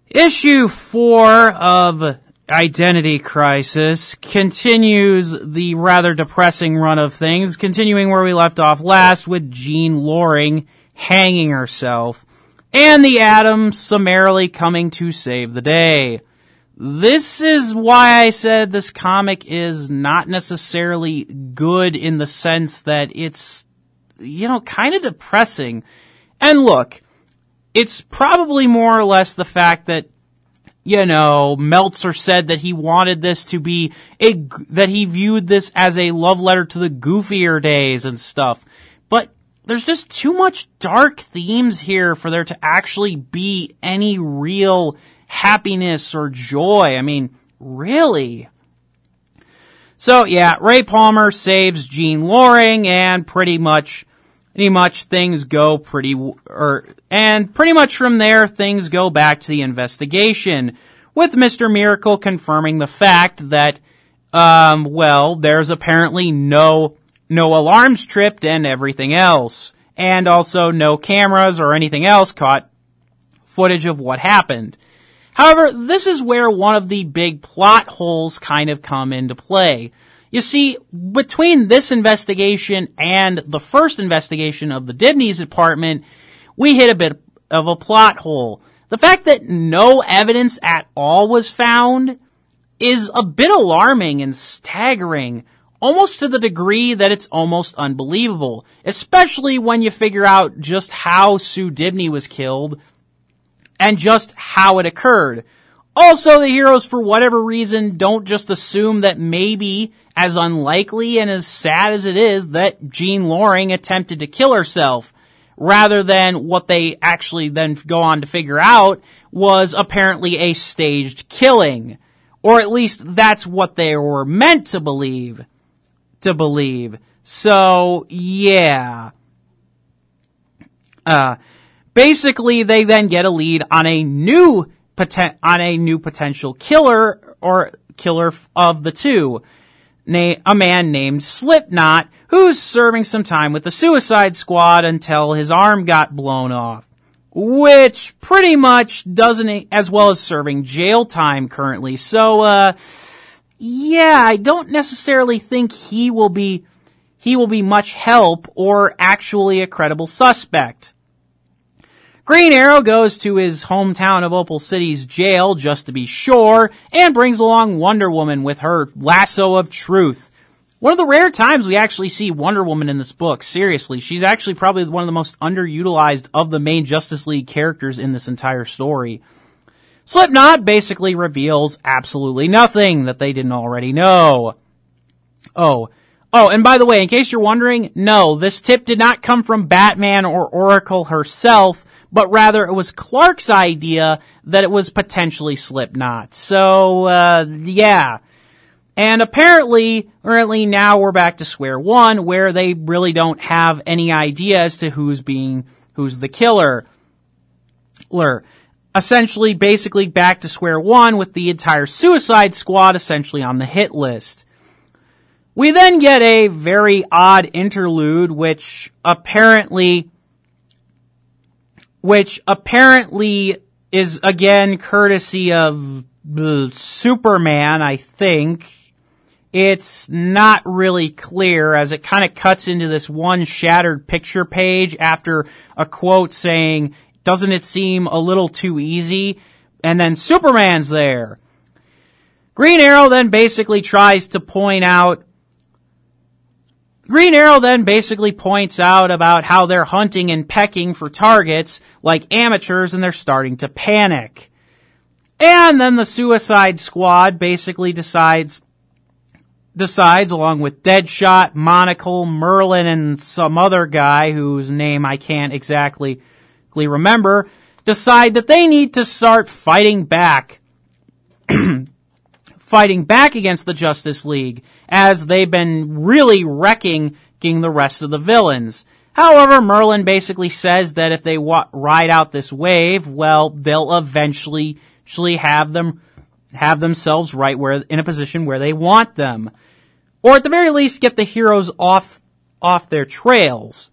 Issue 4 of Identity Crisis continues the rather depressing run of things, continuing where we left off last with Jean Loring hanging herself and the Atom summarily coming to save the day. This is why I said this comic is not necessarily good in the sense that it's, you know, kind of depressing. And look, it's probably more or less the fact that, you know, Meltzer said that he wanted this to be that he viewed this as a love letter to the goofier days and stuff. But there's just too much dark themes here for there to actually be any real happiness or joy. I mean, really? So yeah, Ray Palmer saves Jean Loring and pretty much things go pretty much from there, things go back to the investigation, with Mr. Miracle confirming the fact that, there's apparently no alarms tripped and everything else, and also no cameras or anything else caught footage of what happened. However, this is where one of the big plot holes kind of come into play. You see, between this investigation and the first investigation of the Dibny's apartment, we hit a bit of a plot hole. The fact that no evidence at all was found is a bit alarming and staggering, almost to the degree that it's almost unbelievable, especially when you figure out just how Sue Dibny was killed and just how it occurred. Also, the heroes, for whatever reason, don't just assume that maybe, as unlikely and as sad as it is, that Jean Loring attempted to kill herself, rather than what they actually then go on to figure out was apparently a staged killing. Or at least that's what they were meant to believe. So, yeah. Basically, they then get a lead on a new potential killer of the two, a man named Slipknot, who's serving some time with the Suicide Squad until his arm got blown off, which pretty much doesn't, as well as serving jail time currently. So, yeah, I don't necessarily think he will be much help or actually a credible suspect. Green Arrow goes to his hometown of Opal City's jail, just to be sure, and brings along Wonder Woman with her lasso of truth. One of the rare times we actually see Wonder Woman in this book, seriously. She's actually probably one of the most underutilized of the main Justice League characters in this entire story. Slipknot basically reveals absolutely nothing that they didn't already know. Oh, and by the way, in case you're wondering, no, this tip did not come from Batman or Oracle herself, but rather it was Clark's idea that it was potentially Slipknot. So, yeah. And apparently now we're back to square one, where they really don't have any idea as to who's the killer. Essentially, basically back to square one with the entire Suicide Squad essentially on the hit list. We then get a very odd interlude, which apparently is, again, courtesy of Superman, I think. It's not really clear, as it kind of cuts into this one shattered picture page after a quote saying, "Doesn't it seem a little too easy?" And then Superman's there. Green Arrow then basically points out about how they're hunting and pecking for targets like amateurs and they're starting to panic. And then the Suicide Squad basically decides along with Deadshot, Monocle, Merlin, and some other guy whose name I can't exactly remember, decide that they need to start fighting back against the Justice League, as they've been really wrecking the rest of the villains. However, Merlin basically says that if they ride out this wave, well, they'll eventually have themselves right where in a position where they want them, or at the very least get the heroes off their trails.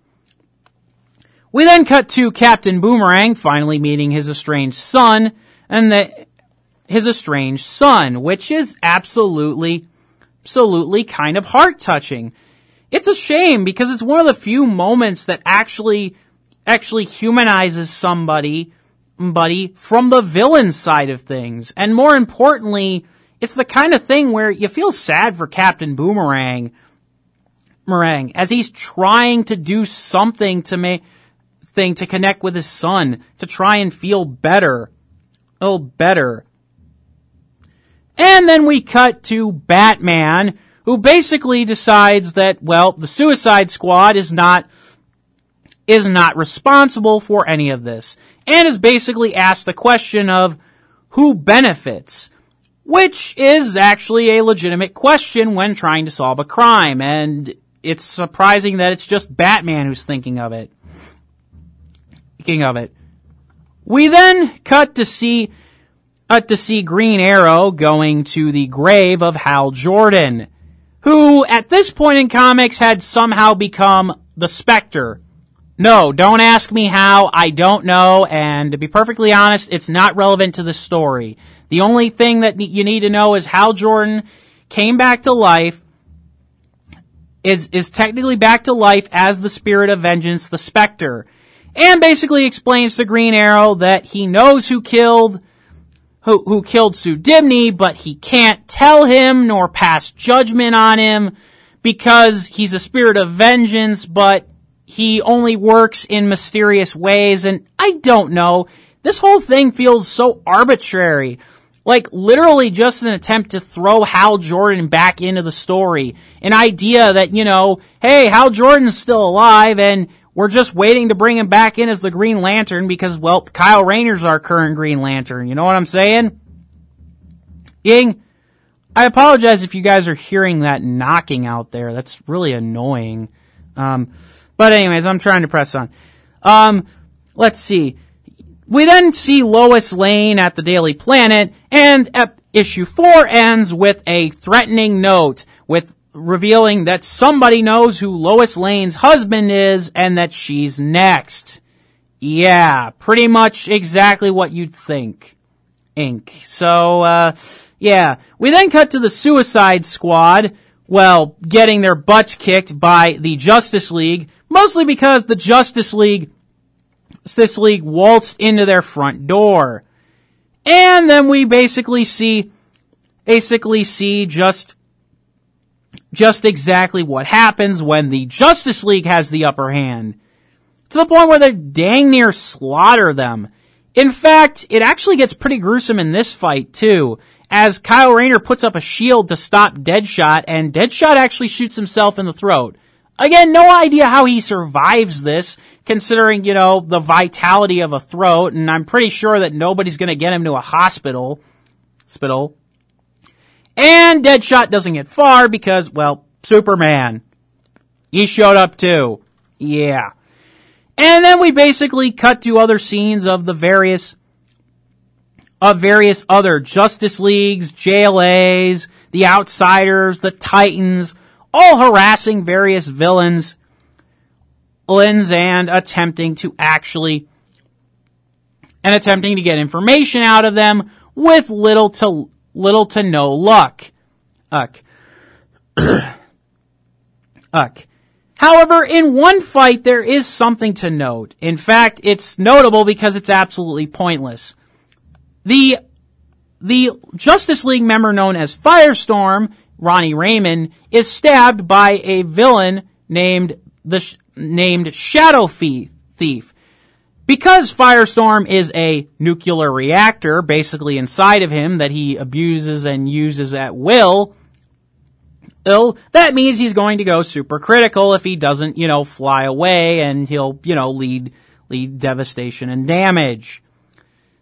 We then cut to Captain Boomerang finally meeting his estranged son, which is absolutely kind of heart-touching. It's a shame because it's one of the few moments that actually humanizes somebody from the villain side of things. And more importantly, it's the kind of thing where you feel sad for Captain Boomerang as he's trying to do something to connect with his son, to try and feel better. Oh, better. And then we cut to Batman, who basically decides that, well, the Suicide Squad is not responsible for any of this, and is basically asked the question of who benefits, which is actually a legitimate question when trying to solve a crime, and it's surprising that it's just Batman who's thinking of it. We then cut to see Green Arrow going to the grave of Hal Jordan, who at this point in comics had somehow become the Spectre. No, don't ask me how, I don't know, and to be perfectly honest, it's not relevant to the story. The only thing that you need to know is Hal Jordan came back to life, is technically back to life as the Spirit of Vengeance, the Spectre, and basically explains to Green Arrow that he knows who killed Sue Dibny, but he can't tell him nor pass judgment on him because he's a spirit of vengeance, but he only works in mysterious ways. And I don't know, this whole thing feels so arbitrary. Like, literally just an attempt to throw Hal Jordan back into the story. An idea that, you know, hey, Hal Jordan's still alive and we're just waiting to bring him back in as the Green Lantern because, well, Kyle Rayner's our current Green Lantern. You know what I'm saying? Ying, I apologize if you guys are hearing that knocking out there. That's really annoying. But anyways, I'm trying to press on. Let's see. We then see Lois Lane at the Daily Planet, and issue 4 ends with a threatening note with revealing that somebody knows who Lois Lane's husband is and that she's next. Yeah, pretty much exactly what you'd think. So, yeah. We then cut to the Suicide Squad, well, getting their butts kicked by the Justice League, mostly because the Justice League waltzed into their front door. And then we basically see just exactly what happens when the Justice League has the upper hand, to the point where they dang near slaughter them. In fact, it actually gets pretty gruesome in this fight, too, as Kyle Rayner puts up a shield to stop Deadshot, and Deadshot actually shoots himself in the throat. Again, no idea how he survives this, considering, you know, the vitality of a throat, and I'm pretty sure that nobody's going to get him to a hospital. And Deadshot doesn't get far because, well, Superman. He showed up too. Yeah. And then we basically cut to other scenes of the various other Justice Leagues, JLAs, the Outsiders, the Titans, all harassing various villains and attempting to get information out of them with little to no luck. However, in one fight, there is something to note. In fact, it's notable because it's absolutely pointless. The Justice League member known as Firestorm, Ronnie Raymond, is stabbed by a villain named Shadow Thief. Because Firestorm is a nuclear reactor basically inside of him that he abuses and uses at will, that means he's going to go supercritical if he doesn't, you know, fly away, and he'll, you know, lead devastation and damage.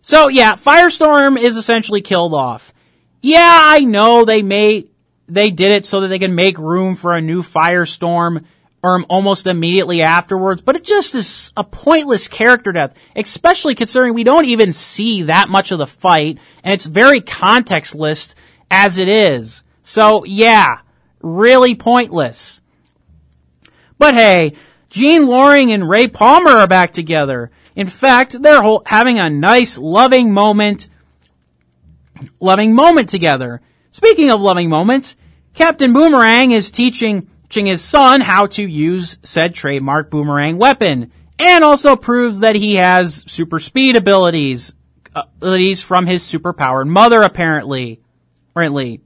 So yeah, Firestorm is essentially killed off. Yeah, I know they did it so that they can make room for a new Firestorm almost immediately afterwards, but it just is a pointless character death, especially considering we don't even see that much of the fight, and it's very contextless as it is. So, yeah, really pointless. But hey, Jean Loring and Ray Palmer are back together. In fact, they're having a nice, loving moment together. Speaking of loving moments, Captain Boomerang is teaching his son how to use said trademark boomerang weapon, and also proves that he has super speed abilities from his superpowered mother, apparently. I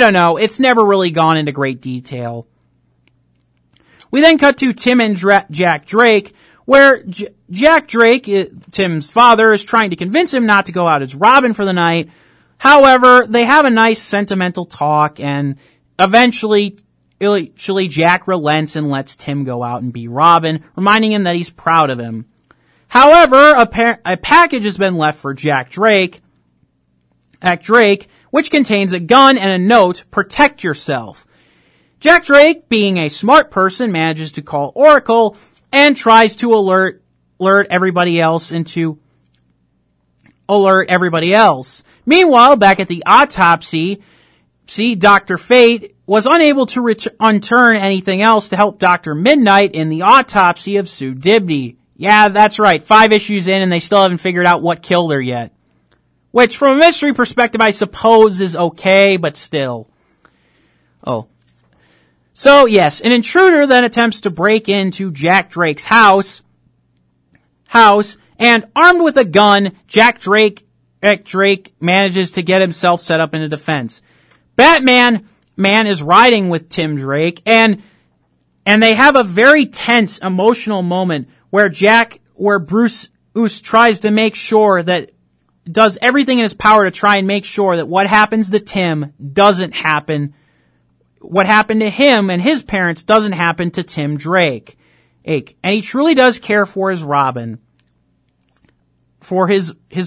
don't know, it's never really gone into great detail. We then cut to Tim and Jack Drake, where Jack Drake, Tim's father, is trying to convince him not to go out as Robin for the night. However, they have a nice sentimental talk, and eventually Jack relents and lets Tim go out and be Robin, reminding him that he's proud of him. However, a package has been left for Jack Drake, which contains a gun and a note, "Protect yourself." Jack Drake, being a smart person, manages to call Oracle and tries to alert everybody else. Meanwhile, back at the autopsy, Dr. Fate was unable to unturn anything else to help Dr. Midnight in the autopsy of Sue Dibny. Yeah, that's right. 5 issues in and they still haven't figured out what killed her yet. Which, from a mystery perspective, I suppose is okay, but still. Oh. So, yes, an intruder then attempts to break into Jack Drake's house, and armed with a gun, Jack Drake manages to get himself set up into defense. Batman is riding with Tim Drake, and they have a very tense, emotional moment where Bruce Oos tries to make sure that, does everything in his power to try and make sure that what happens to Tim doesn't happen, what happened to him and his parents doesn't happen to Tim Drake. And he truly does care for his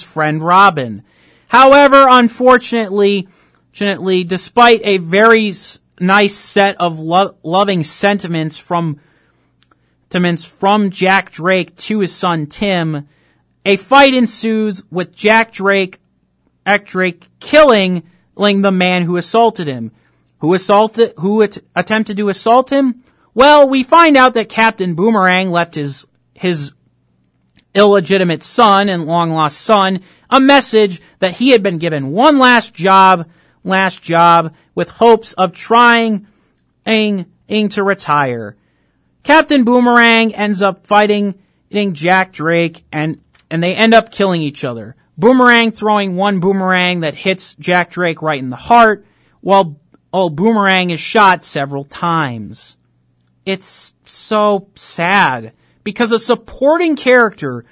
friend Robin. However, unfortunately, despite a very nice set of loving sentiments from Jack Drake to his son Tim, a fight ensues with Jack Drake killing the man who assaulted him. Who attempted to assault him? Well, we find out that Captain Boomerang left his illegitimate son and long-lost son a message that he had been given one last job with hopes of trying to retire. Captain Boomerang ends up fighting Jack Drake and they end up killing each other. Boomerang throwing one boomerang that hits Jack Drake right in the heart, while Boomerang is shot several times. It's so sad, because a supporting character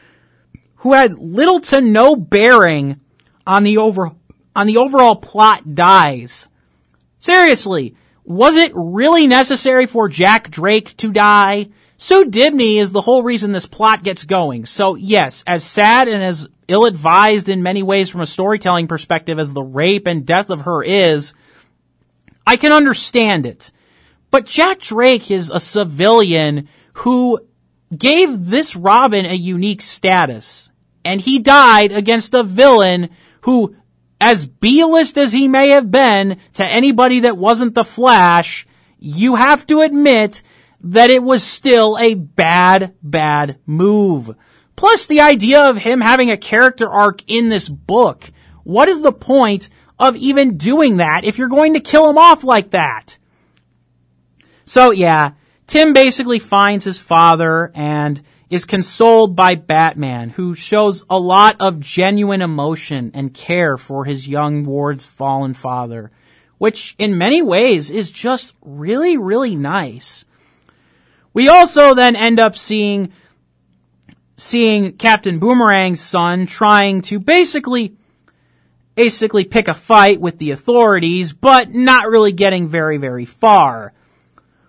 who had little to no bearing on the overall plot dies. Seriously, was it really necessary for Jack Drake to die? Sue Dibny is the whole reason this plot gets going. So yes, as sad and as ill-advised in many ways from a storytelling perspective as the rape and death of her is, I can understand it. But Jack Drake is a civilian who gave this Robin a unique status, and he died against a villain who, as B-list as he may have been to anybody that wasn't the Flash, you have to admit that it was still a bad move. Plus the idea of him having a character arc in this book. What is the point of even doing that if you're going to kill him off like that? So yeah, Tim basically finds his father and is consoled by Batman, who shows a lot of genuine emotion and care for his young ward's fallen father, which in many ways is just really, really nice. We also then end up seeing Captain Boomerang's son trying to basically pick a fight with the authorities, but not really getting very, very far.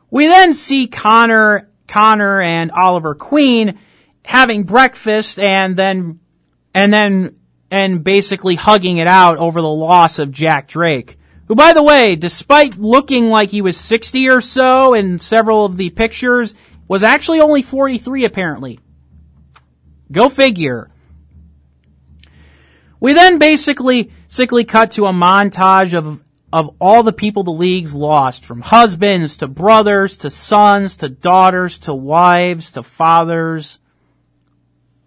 We then see Connor and Oliver Queen having breakfast and basically hugging it out over the loss of Jack Drake, who, by the way, despite looking like he was 60 or so in several of the pictures, was actually only 43 apparently. Go figure. We then basically cut to a montage of of all the people the League's lost, from husbands to brothers to sons to daughters to wives to fathers.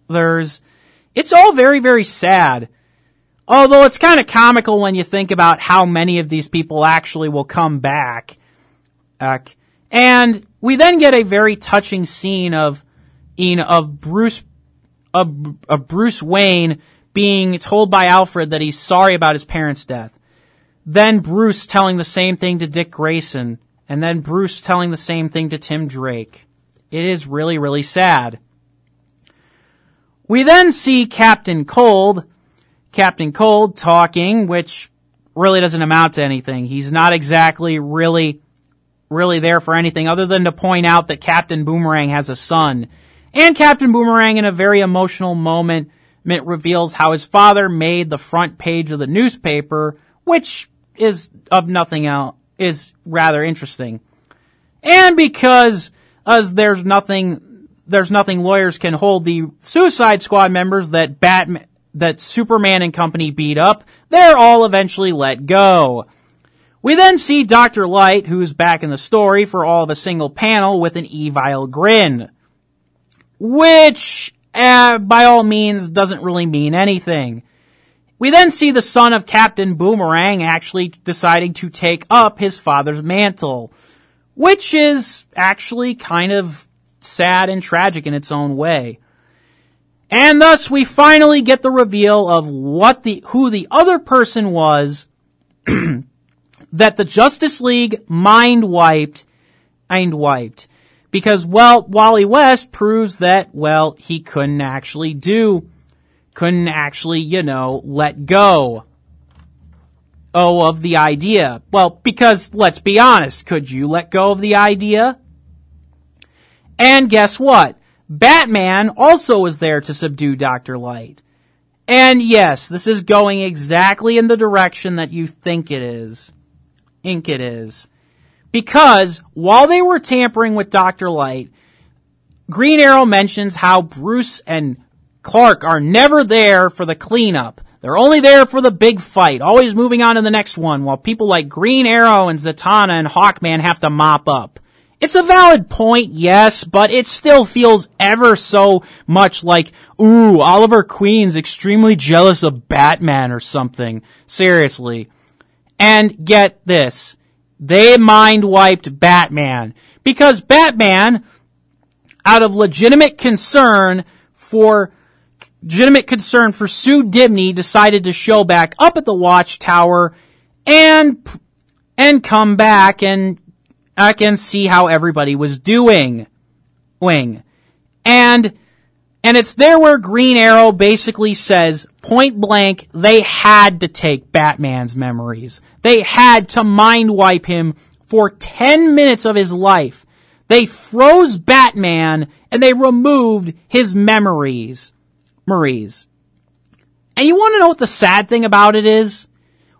It's all very, very sad. Although it's kind of comical when you think about how many of these people actually will come back. And we then get a very touching scene of Bruce Wayne being told by Alfred that he's sorry about his parents' death. Then Bruce telling the same thing to Dick Grayson. And then Bruce telling the same thing to Tim Drake. It is really, really sad. We then see Captain Cold talking, which really doesn't amount to anything. He's not exactly really there for anything other than to point out that Captain Boomerang has a son. And Captain Boomerang, in a very emotional moment, reveals how his father made the front page of the newspaper, which is of nothing else, is rather interesting. And because there's nothing lawyers can hold the Suicide Squad members that Superman and company beat up, they're all eventually let go. We then see Dr. Light, who's back in the story for all of a single panel with an evil grin. Which, by all means, doesn't really mean anything. We then see the son of Captain Boomerang actually deciding to take up his father's mantle. Which is actually kind of sad and tragic in its own way. And thus we finally get the reveal of who the other person was that the Justice League mind wiped. Because, Wally West proves that, he couldn't actually let go of the idea. Because, let's be honest, could you let go of the idea? And guess what? Batman also was there to subdue Dr. Light. And yes, this is going exactly in the direction that you think it is. Because while they were tampering with Dr. Light, Green Arrow mentions how Bruce and Clark are never there for the cleanup. They're only there for the big fight, always moving on to the next one, while people like Green Arrow and Zatanna and Hawkman have to mop up. It's a valid point, yes, but it still feels ever so much like, ooh, Oliver Queen's extremely jealous of Batman or something. Seriously. And get this. They mind-wiped Batman. Because Batman, out of legitimate concern for Sue Dibny, decided to show back up at the Watchtower and come back and I can see how everybody was doing. And it's there where Green Arrow basically says, point blank, they had to take Batman's memories. They had to mind wipe him for 10 minutes of his life. They froze Batman and they removed his memories. And you want to know what the sad thing about it is?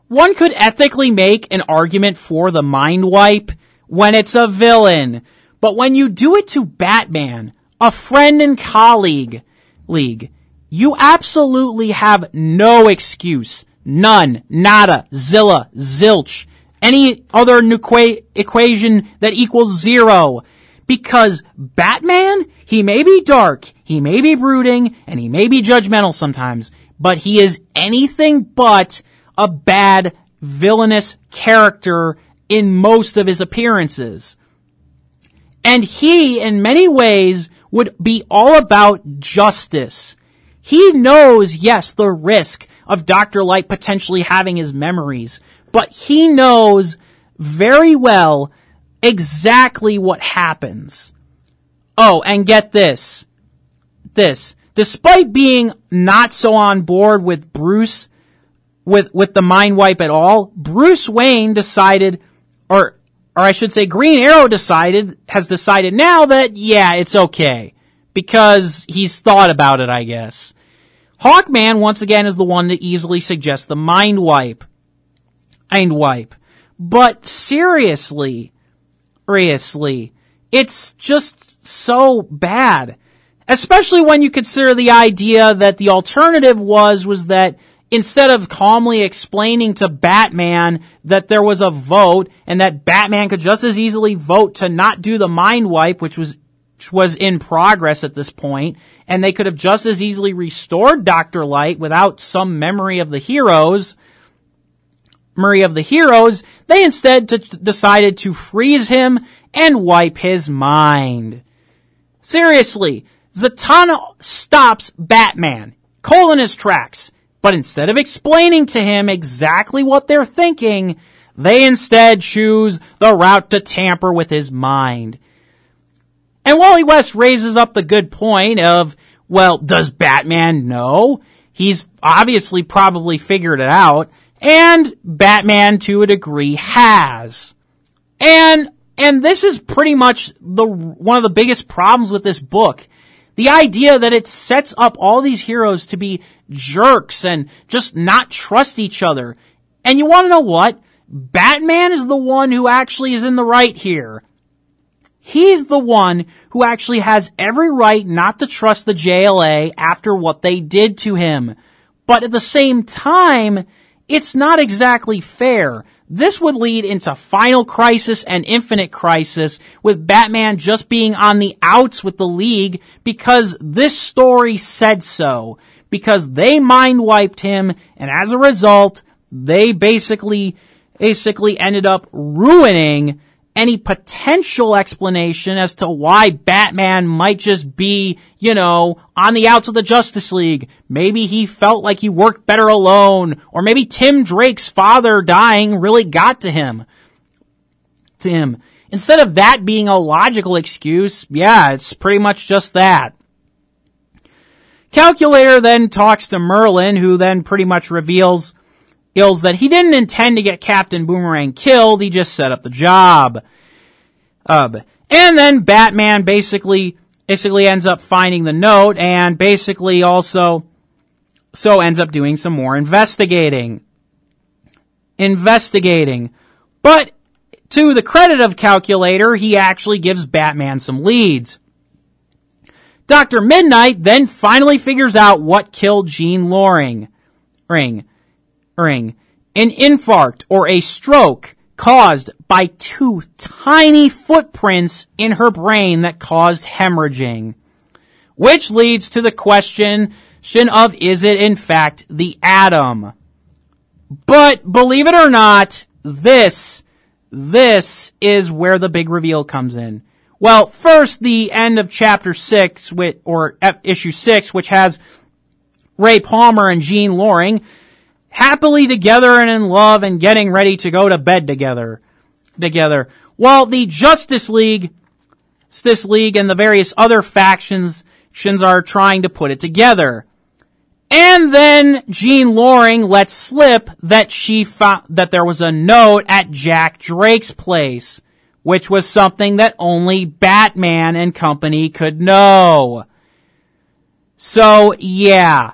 One could ethically make an argument for the mind wipe when it's a villain. But when you do it to Batman, a friend and colleague, you absolutely have no excuse. None. Nada. Zilla. Zilch. Any other equation that equals zero. Because Batman, he may be dark, he may be brooding, and he may be judgmental sometimes, but he is anything but a bad, villainous character in most of his appearances. And he, in many ways, would be all about justice. He knows, yes, the risk of Dr. Light potentially having his memories, but he knows very well exactly what happens. Oh, and get this. Despite being not so on board with Bruce, with the mind wipe at all, Bruce Wayne decided, or I should say Green Arrow has decided now that, yeah, it's okay. Because he's thought about it, I guess. Hawkman, once again, is the one to easily suggest the mind wipe. But seriously, it's just so bad. Especially when you consider the idea that the alternative was that instead of calmly explaining to Batman that there was a vote and that Batman could just as easily vote to not do the mind wipe, which was in progress at this point, and they could have just as easily restored Dr. Light without some memory of the heroes, they instead decided to freeze him and wipe his mind. Seriously, Zatanna stops Batman, cold in his tracks, but instead of explaining to him exactly what they're thinking, they instead choose the route to tamper with his mind. And Wally West raises up the good point of, well, does Batman know? He's obviously probably figured it out. And Batman, to a degree, has. And this is pretty much one of the biggest problems with this book. The idea that it sets up all these heroes to be jerks and just not trust each other. And you want to know what? Batman is the one who actually is in the right here. He's the one who actually has every right not to trust the JLA after what they did to him. But at the same time, it's not exactly fair. This would lead into Final Crisis and Infinite Crisis, with Batman just being on the outs with the League because this story said so. Because they mind-wiped him, and as a result, they basically ended up ruining any potential explanation as to why Batman might just be, on the outs of the Justice League. Maybe he felt like he worked better alone, or maybe Tim Drake's father dying really got to him. Instead of that being a logical excuse, yeah, it's pretty much just that. Calculator then talks to Merlin, who then pretty much reveals that he didn't intend to get Captain Boomerang killed, he just set up the job. And then Batman basically ends up finding the note, and basically also ends up doing some more investigating. But to the credit of Calculator, he actually gives Batman some leads. Dr. Midnight then finally figures out what killed Jean Loring. An infarct or a stroke caused by two tiny footprints in her brain that caused hemorrhaging, which leads to the question of, is it in fact the Atom? But believe it or not, this is where the big reveal comes in. Well, first the end of chapter 6 or issue 6, which has Ray Palmer and Jean Loring happily together and in love and getting ready to go to bed together. While the Justice League and the various other factions are trying to put it together. And then Jean Loring lets slip that she found that there was a note at Jack Drake's place, which was something that only Batman and company could know. So, yeah.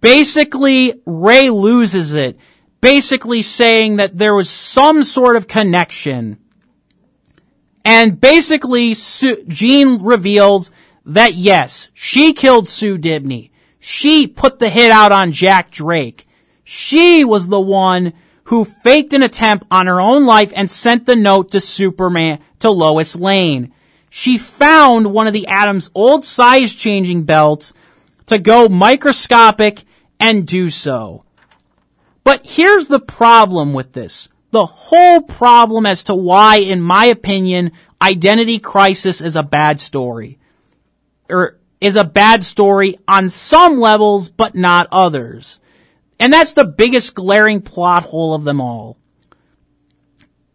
Basically, Ray loses it, basically saying that there was some sort of connection. And basically, Jean reveals that yes, she killed Sue Dibny. She put the hit out on Jack Drake. She was the one who faked an attempt on her own life and sent the note to Superman, to Lois Lane. She found one of the Atom's old size-changing belts to go microscopic and do so. But here's the problem with this. The whole problem as to why, in my opinion, Identity Crisis is a bad story. Or is a bad story on some levels, but not others. And that's the biggest glaring plot hole of them all.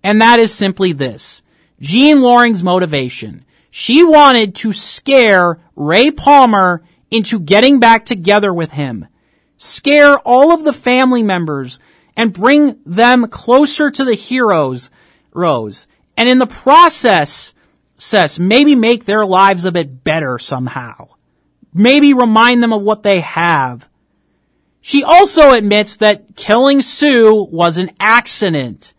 And that is simply this. Jean Loring's motivation. She wanted to scare Ray Palmer into getting back together with him, scare all of the family members, and bring them closer to the heroes, Rose, and in the process, maybe make their lives a bit better somehow. Maybe remind them of what they have. She also admits that killing Sue was an accident.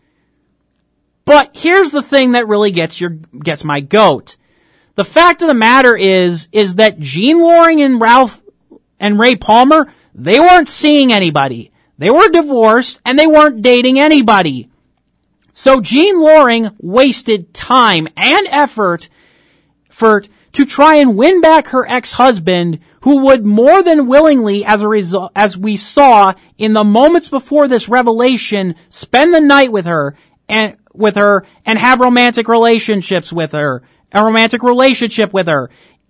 But here's the thing that really gets my goat. The fact of the matter is that Jean Loring and Ray Palmer, they weren't seeing anybody. They were divorced, and they weren't dating anybody. So Jean Loring wasted time and effort to try and win back her ex-husband, who would more than willingly, as a result, as we saw in the moments before this revelation, spend the night with her and have a romantic relationship with her.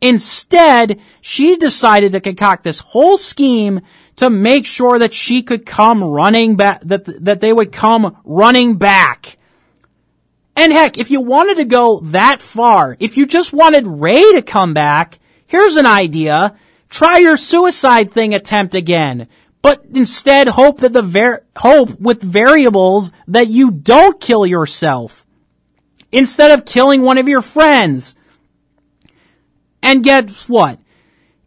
Instead, she decided to concoct this whole scheme to make sure that she could come running back, that they would come running back. And heck, if you wanted to go that far, if you just wanted Ray to come back, here's an idea. Try your suicide thing attempt again. But instead, hope with variables that you don't kill yourself instead of killing one of your friends. And guess what?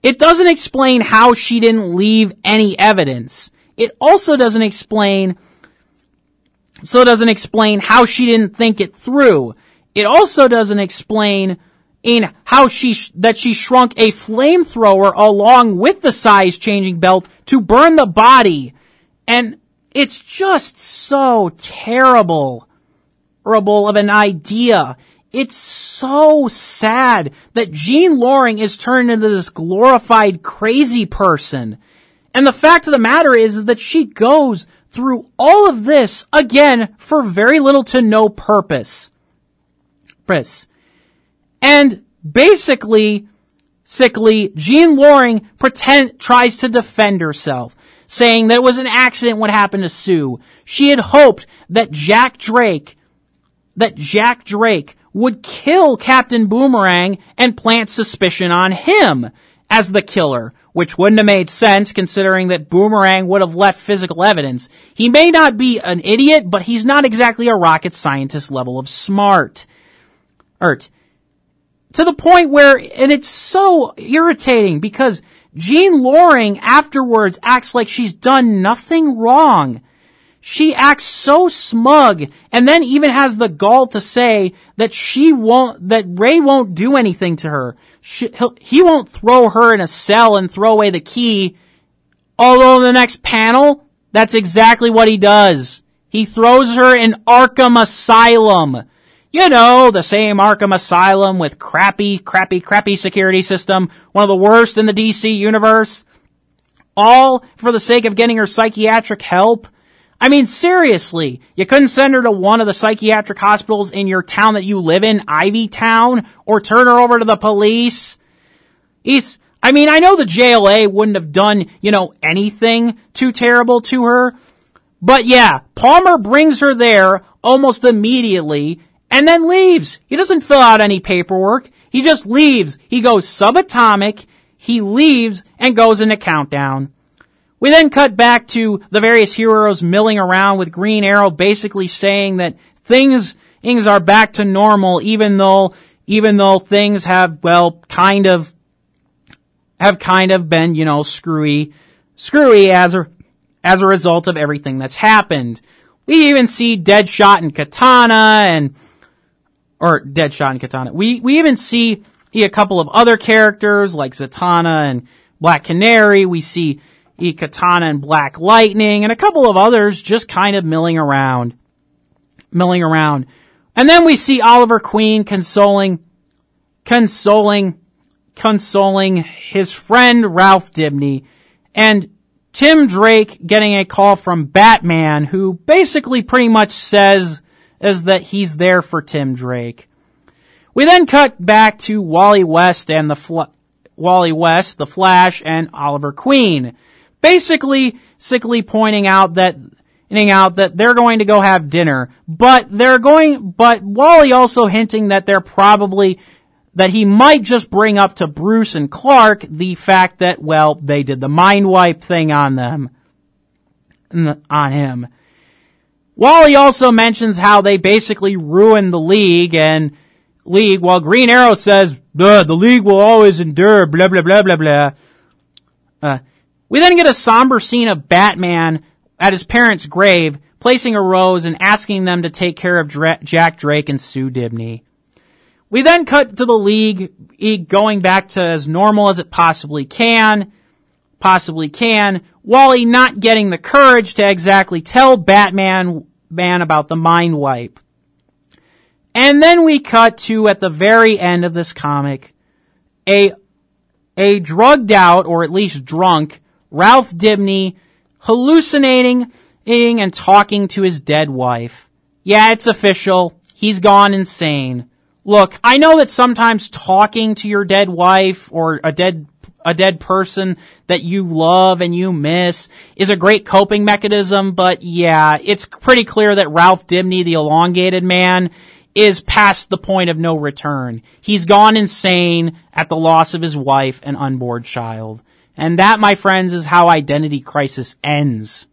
It doesn't explain how she didn't leave any evidence. It also doesn't explain how she didn't think it through. It also doesn't explain in how she shrunk a flamethrower along with the size-changing belt to burn the body. And it's just so terrible of an idea. It's so sad that Jean Loring is turned into this glorified crazy person. And the fact of the matter is that she goes through all of this, again, for very little to no purpose. And basically, sickly, Jean Loring tries to defend herself, saying that it was an accident what happened to Sue. She had hoped that Jack Drake would kill Captain Boomerang and plant suspicion on him as the killer, which wouldn't have made sense considering that Boomerang would have left physical evidence. He may not be an idiot, but he's not exactly a rocket scientist level of smart. To the point where, and it's so irritating because Jean Loring afterwards acts like she's done nothing wrong. She acts so smug and then even has the gall to say that Ray won't do anything to her. He won't throw her in a cell and throw away the key. Although in the next panel, that's exactly what he does. He throws her in Arkham Asylum. You know, the same Arkham Asylum with crappy security system. One of the worst in the DC universe. All for the sake of getting her psychiatric help. I mean, seriously, you couldn't send her to one of the psychiatric hospitals in your town that you live in, Ivy Town, or turn her over to the police? I know the JLA wouldn't have done, anything too terrible to her. But yeah, Palmer brings her there almost immediately and then leaves. He doesn't fill out any paperwork. He just leaves. He goes subatomic. He leaves and goes into Countdown. We then cut back to the various heroes milling around with Green Arrow basically saying that things are back to normal even though things have kind of been, screwy as a result of everything that's happened. We even see Deadshot and Katana. We even see a couple of other characters like Zatanna and Black Canary. We see Katana and Black Lightning, and a couple of others just kind of milling around. And then we see Oliver Queen consoling his friend Ralph Dibny, and Tim Drake getting a call from Batman, who basically pretty much says that he's there for Tim Drake. We then cut back to Wally West, The Flash, and Oliver Queen. Basically, sickly pointing out that they're going to go have dinner, but Wally also hinting that that he might just bring up to Bruce and Clark the fact that, well, they did the mind wipe thing on him. Wally also mentions how they basically ruined the league, while Green Arrow says, the league will always endure, blah, blah, blah, blah, blah. We then get a somber scene of Batman at his parents' grave, placing a rose and asking them to take care of Jack Drake and Sue Dibny. We then cut to the League going back to as normal as it possibly can, possibly can. Wally not getting the courage to exactly tell Batman about the mind wipe. And then we cut to, at the very end of this comic, a drugged out, or at least drunk, Ralph Dibny hallucinating and talking to his dead wife. Yeah, it's official. He's gone insane. Look, I know that sometimes talking to your dead wife or a dead person that you love and you miss is a great coping mechanism, but yeah, it's pretty clear that Ralph Dibny, the Elongated Man, is past the point of no return. He's gone insane at the loss of his wife and unborn child. And that, my friends, is how Identity Crisis ends.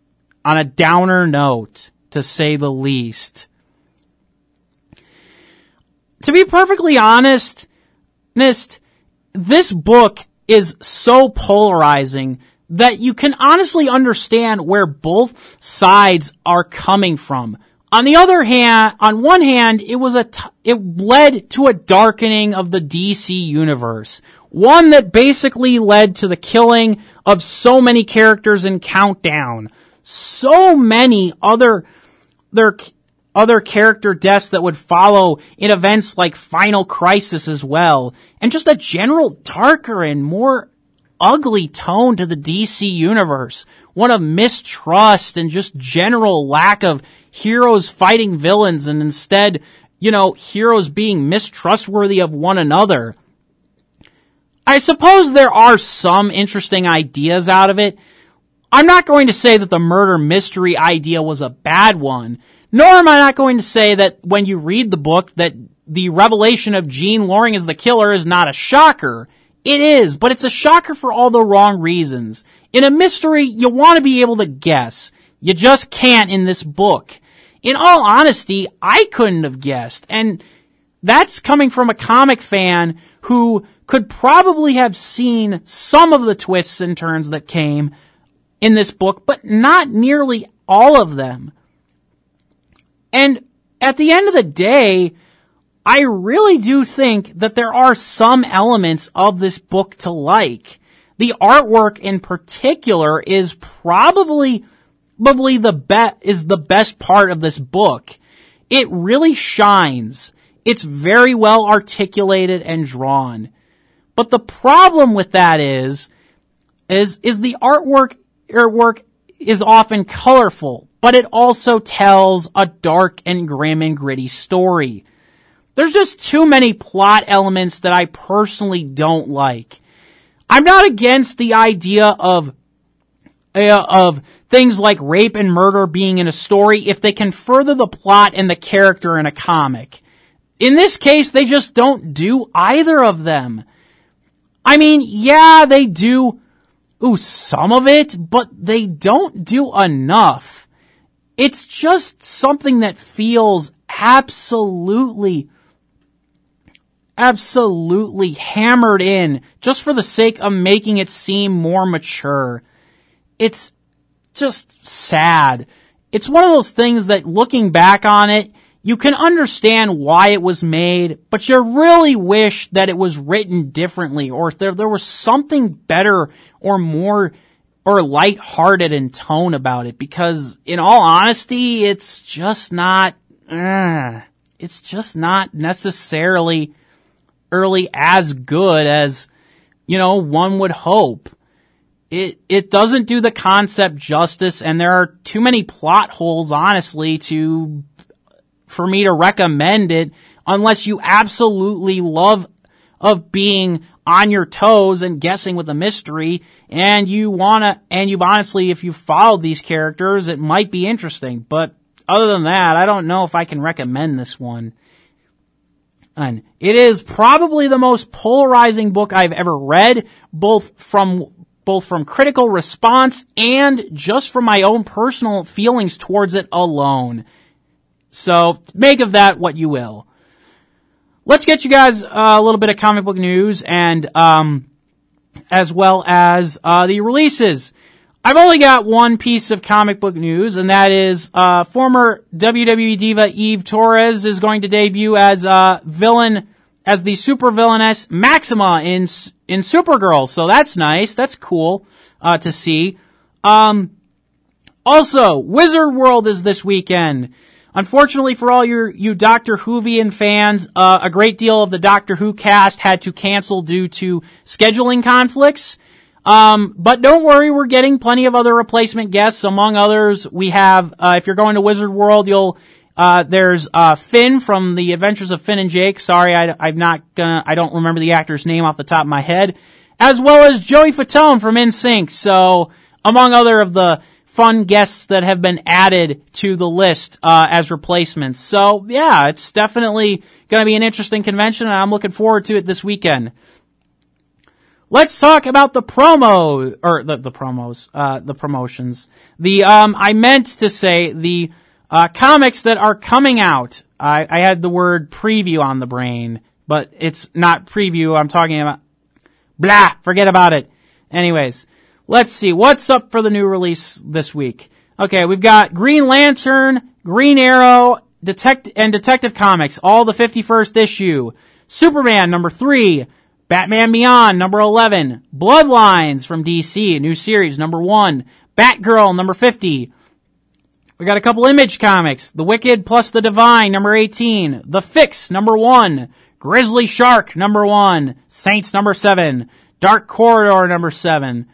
On a downer note, to say the least. To be perfectly honest, this book is so polarizing that you can honestly understand where both sides are coming from. On one hand, it led to a darkening of the DC universe. One that basically led to the killing of so many characters in Countdown. So many other character deaths that would follow in events like Final Crisis as well. And just a general darker and more ugly tone to the DC universe. One of mistrust and just general lack of heroes fighting villains, and instead, heroes being mistrustworthy of one another. I suppose there are some interesting ideas out of it. I'm not going to say that the murder mystery idea was a bad one, nor am I not going to say that when you read the book that the revelation of Jean Loring as the killer is not a shocker. It is, but it's a shocker for all the wrong reasons. In a mystery, you want to be able to guess. You just can't in this book. In all honesty, I couldn't have guessed, and that's coming from a comic fan who could probably have seen some of the twists and turns that came in this book, but not nearly all of them. And at the end of the day, I really do think that there are some elements of this book to like. The artwork in particular is probably the best part of this book. It really shines. It's very well articulated and drawn. But the problem with that is the artwork is often colorful, but it also tells a dark and grim and gritty story. There's just too many plot elements that I personally don't like. I'm not against the idea of things like rape and murder being in a story if they can further the plot and the character in a comic. In this case, they just don't do either of them. I mean, yeah, they do some of it, but they don't do enough. It's just something that feels absolutely hammered in just for the sake of making it seem more mature. It's just sad. It's one of those things that, looking back on it, you can understand why it was made, but you really wish that it was written differently, or if there was something better or more or lighthearted in tone about it, because in all honesty, it's just not necessarily early as good as, one would hope. It doesn't do the concept justice, and there are too many plot holes, honestly, for me to recommend it unless you absolutely love being on your toes and guessing with a mystery, and you've honestly, if you've followed these characters, it might be interesting. But other than that, I don't know if I can recommend this one. And it is probably the most polarizing book I've ever read, both from critical response and just from my own personal feelings towards it alone. So make of that what you will. Let's get you guys a little bit of comic book news and as well as the releases. I've only got one piece of comic book news, and that is former WWE diva Eve Torres is going to debut as the supervillainess Maxima in in Supergirl, so that's nice. That's cool to see. Also, Wizard World is this weekend. Unfortunately for all you Doctor Whovian fans, a great deal of the Doctor Who cast had to cancel due to scheduling conflicts. But don't worry, we're getting plenty of other replacement guests. Among others, we have, if you're going to Wizard World, there's Finn from The Adventures of Finn and Jake. Sorry, I don't remember the actor's name off the top of my head. As well as Joey Fatone from NSYNC. So, among other of the fun guests that have been added to the list, as replacements. So, yeah, it's definitely gonna be an interesting convention, and I'm looking forward to it this weekend. Let's talk about the promotions. The comics that are coming out. I had the word preview on the brain, but it's not preview. I'm talking about, forget about it. Anyways, let's see. What's up for the new release this week? Okay, we've got Green Lantern, Green Arrow, Detective Comics, all the 51st issue. Superman, number 3. Batman Beyond, number 11. Bloodlines from DC, new series, number 1. Batgirl, number 50. We got a couple Image comics. The Wicked plus the Divine, number 18. The Fix, number 1. Grizzly Shark, number 1. Saints, number 7. Dark Corridor, number 7.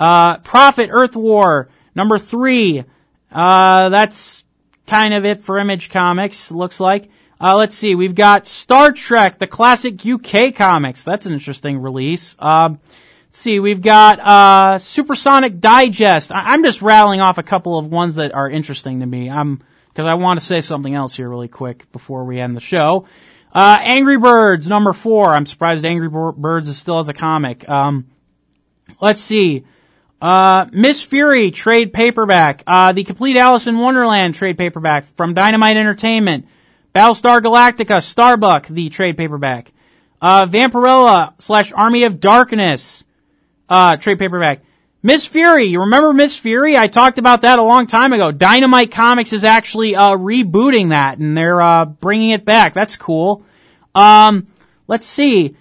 Prophet Earth War, number 3. That's kind of it for Image comics, looks like. Let's see. We've got Star Trek, the classic UK comics. That's an interesting release. Let's see. We've got Supersonic Digest. I'm just rattling off a couple of ones that are interesting to me. Because I want to say something else here really quick before we end the show. Angry Birds, number 4. I'm surprised Angry Birds is still as a comic. Let's see. Miss Fury, trade paperback. The Complete Alice in Wonderland trade paperback from Dynamite Entertainment. Battlestar Galactica, Starbuck, the trade paperback. Vampirella / Army of Darkness, trade paperback. Miss Fury, you remember Miss Fury? I talked about that a long time ago. Dynamite Comics is actually rebooting that, and they're bringing it back. That's cool. Let's see.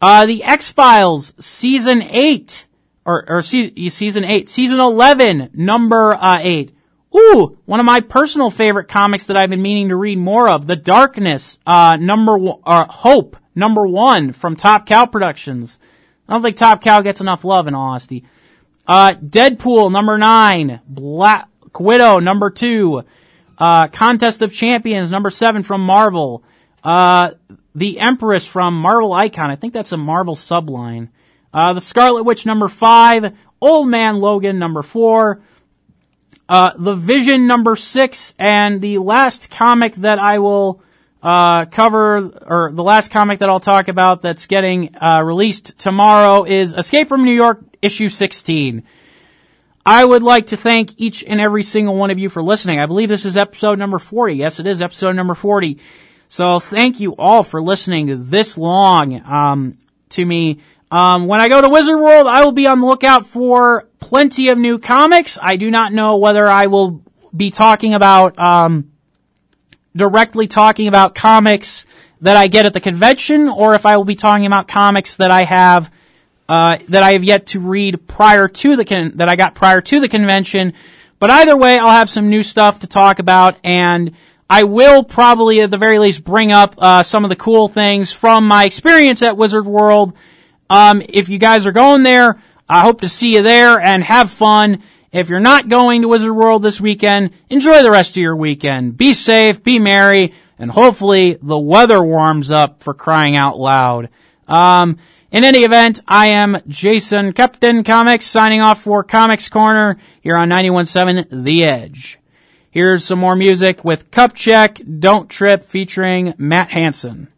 The X-Files, Season 8, or Season 8, Season 11, number 8. Ooh, one of my personal favorite comics that I've been meaning to read more of, The Darkness, Hope, number 1, from Top Cow Productions. I don't think Top Cow gets enough love, in all honesty. Deadpool, number 9, Black Widow, number 2, Contest of Champions, number 7, from Marvel, The Empress from Marvel Icon, I think that's a Marvel subline, The Scarlet Witch, number 5, Old Man Logan, number 4, The Vision, number 6, and the last comic that I will the last comic that I'll talk about that's getting released tomorrow is Escape from New York, issue 16. I would like to thank each and every single one of you for listening. I believe this is episode number 40. Yes, it is episode number 40. So thank you all for listening this long to me. When I go to Wizard World, I will be on the lookout for plenty of new comics. I do not know whether I will be talking about, directly talking about comics that I get at the convention, or if I will be talking about comics that I have, yet to read that I got prior to the convention. But either way, I'll have some new stuff to talk about, and I will probably, at the very least, bring up, some of the cool things from my experience at Wizard World. If you guys are going there, I hope to see you there and have fun. If you're not going to Wizard World this weekend, enjoy the rest of your weekend. Be safe, be merry, and hopefully the weather warms up, for crying out loud. In any event, I am Jason Captain Comics, signing off for Comics Corner here on 91.7 The Edge. Here's some more music with Cup Check, Don't Trip, featuring Matt Hansen.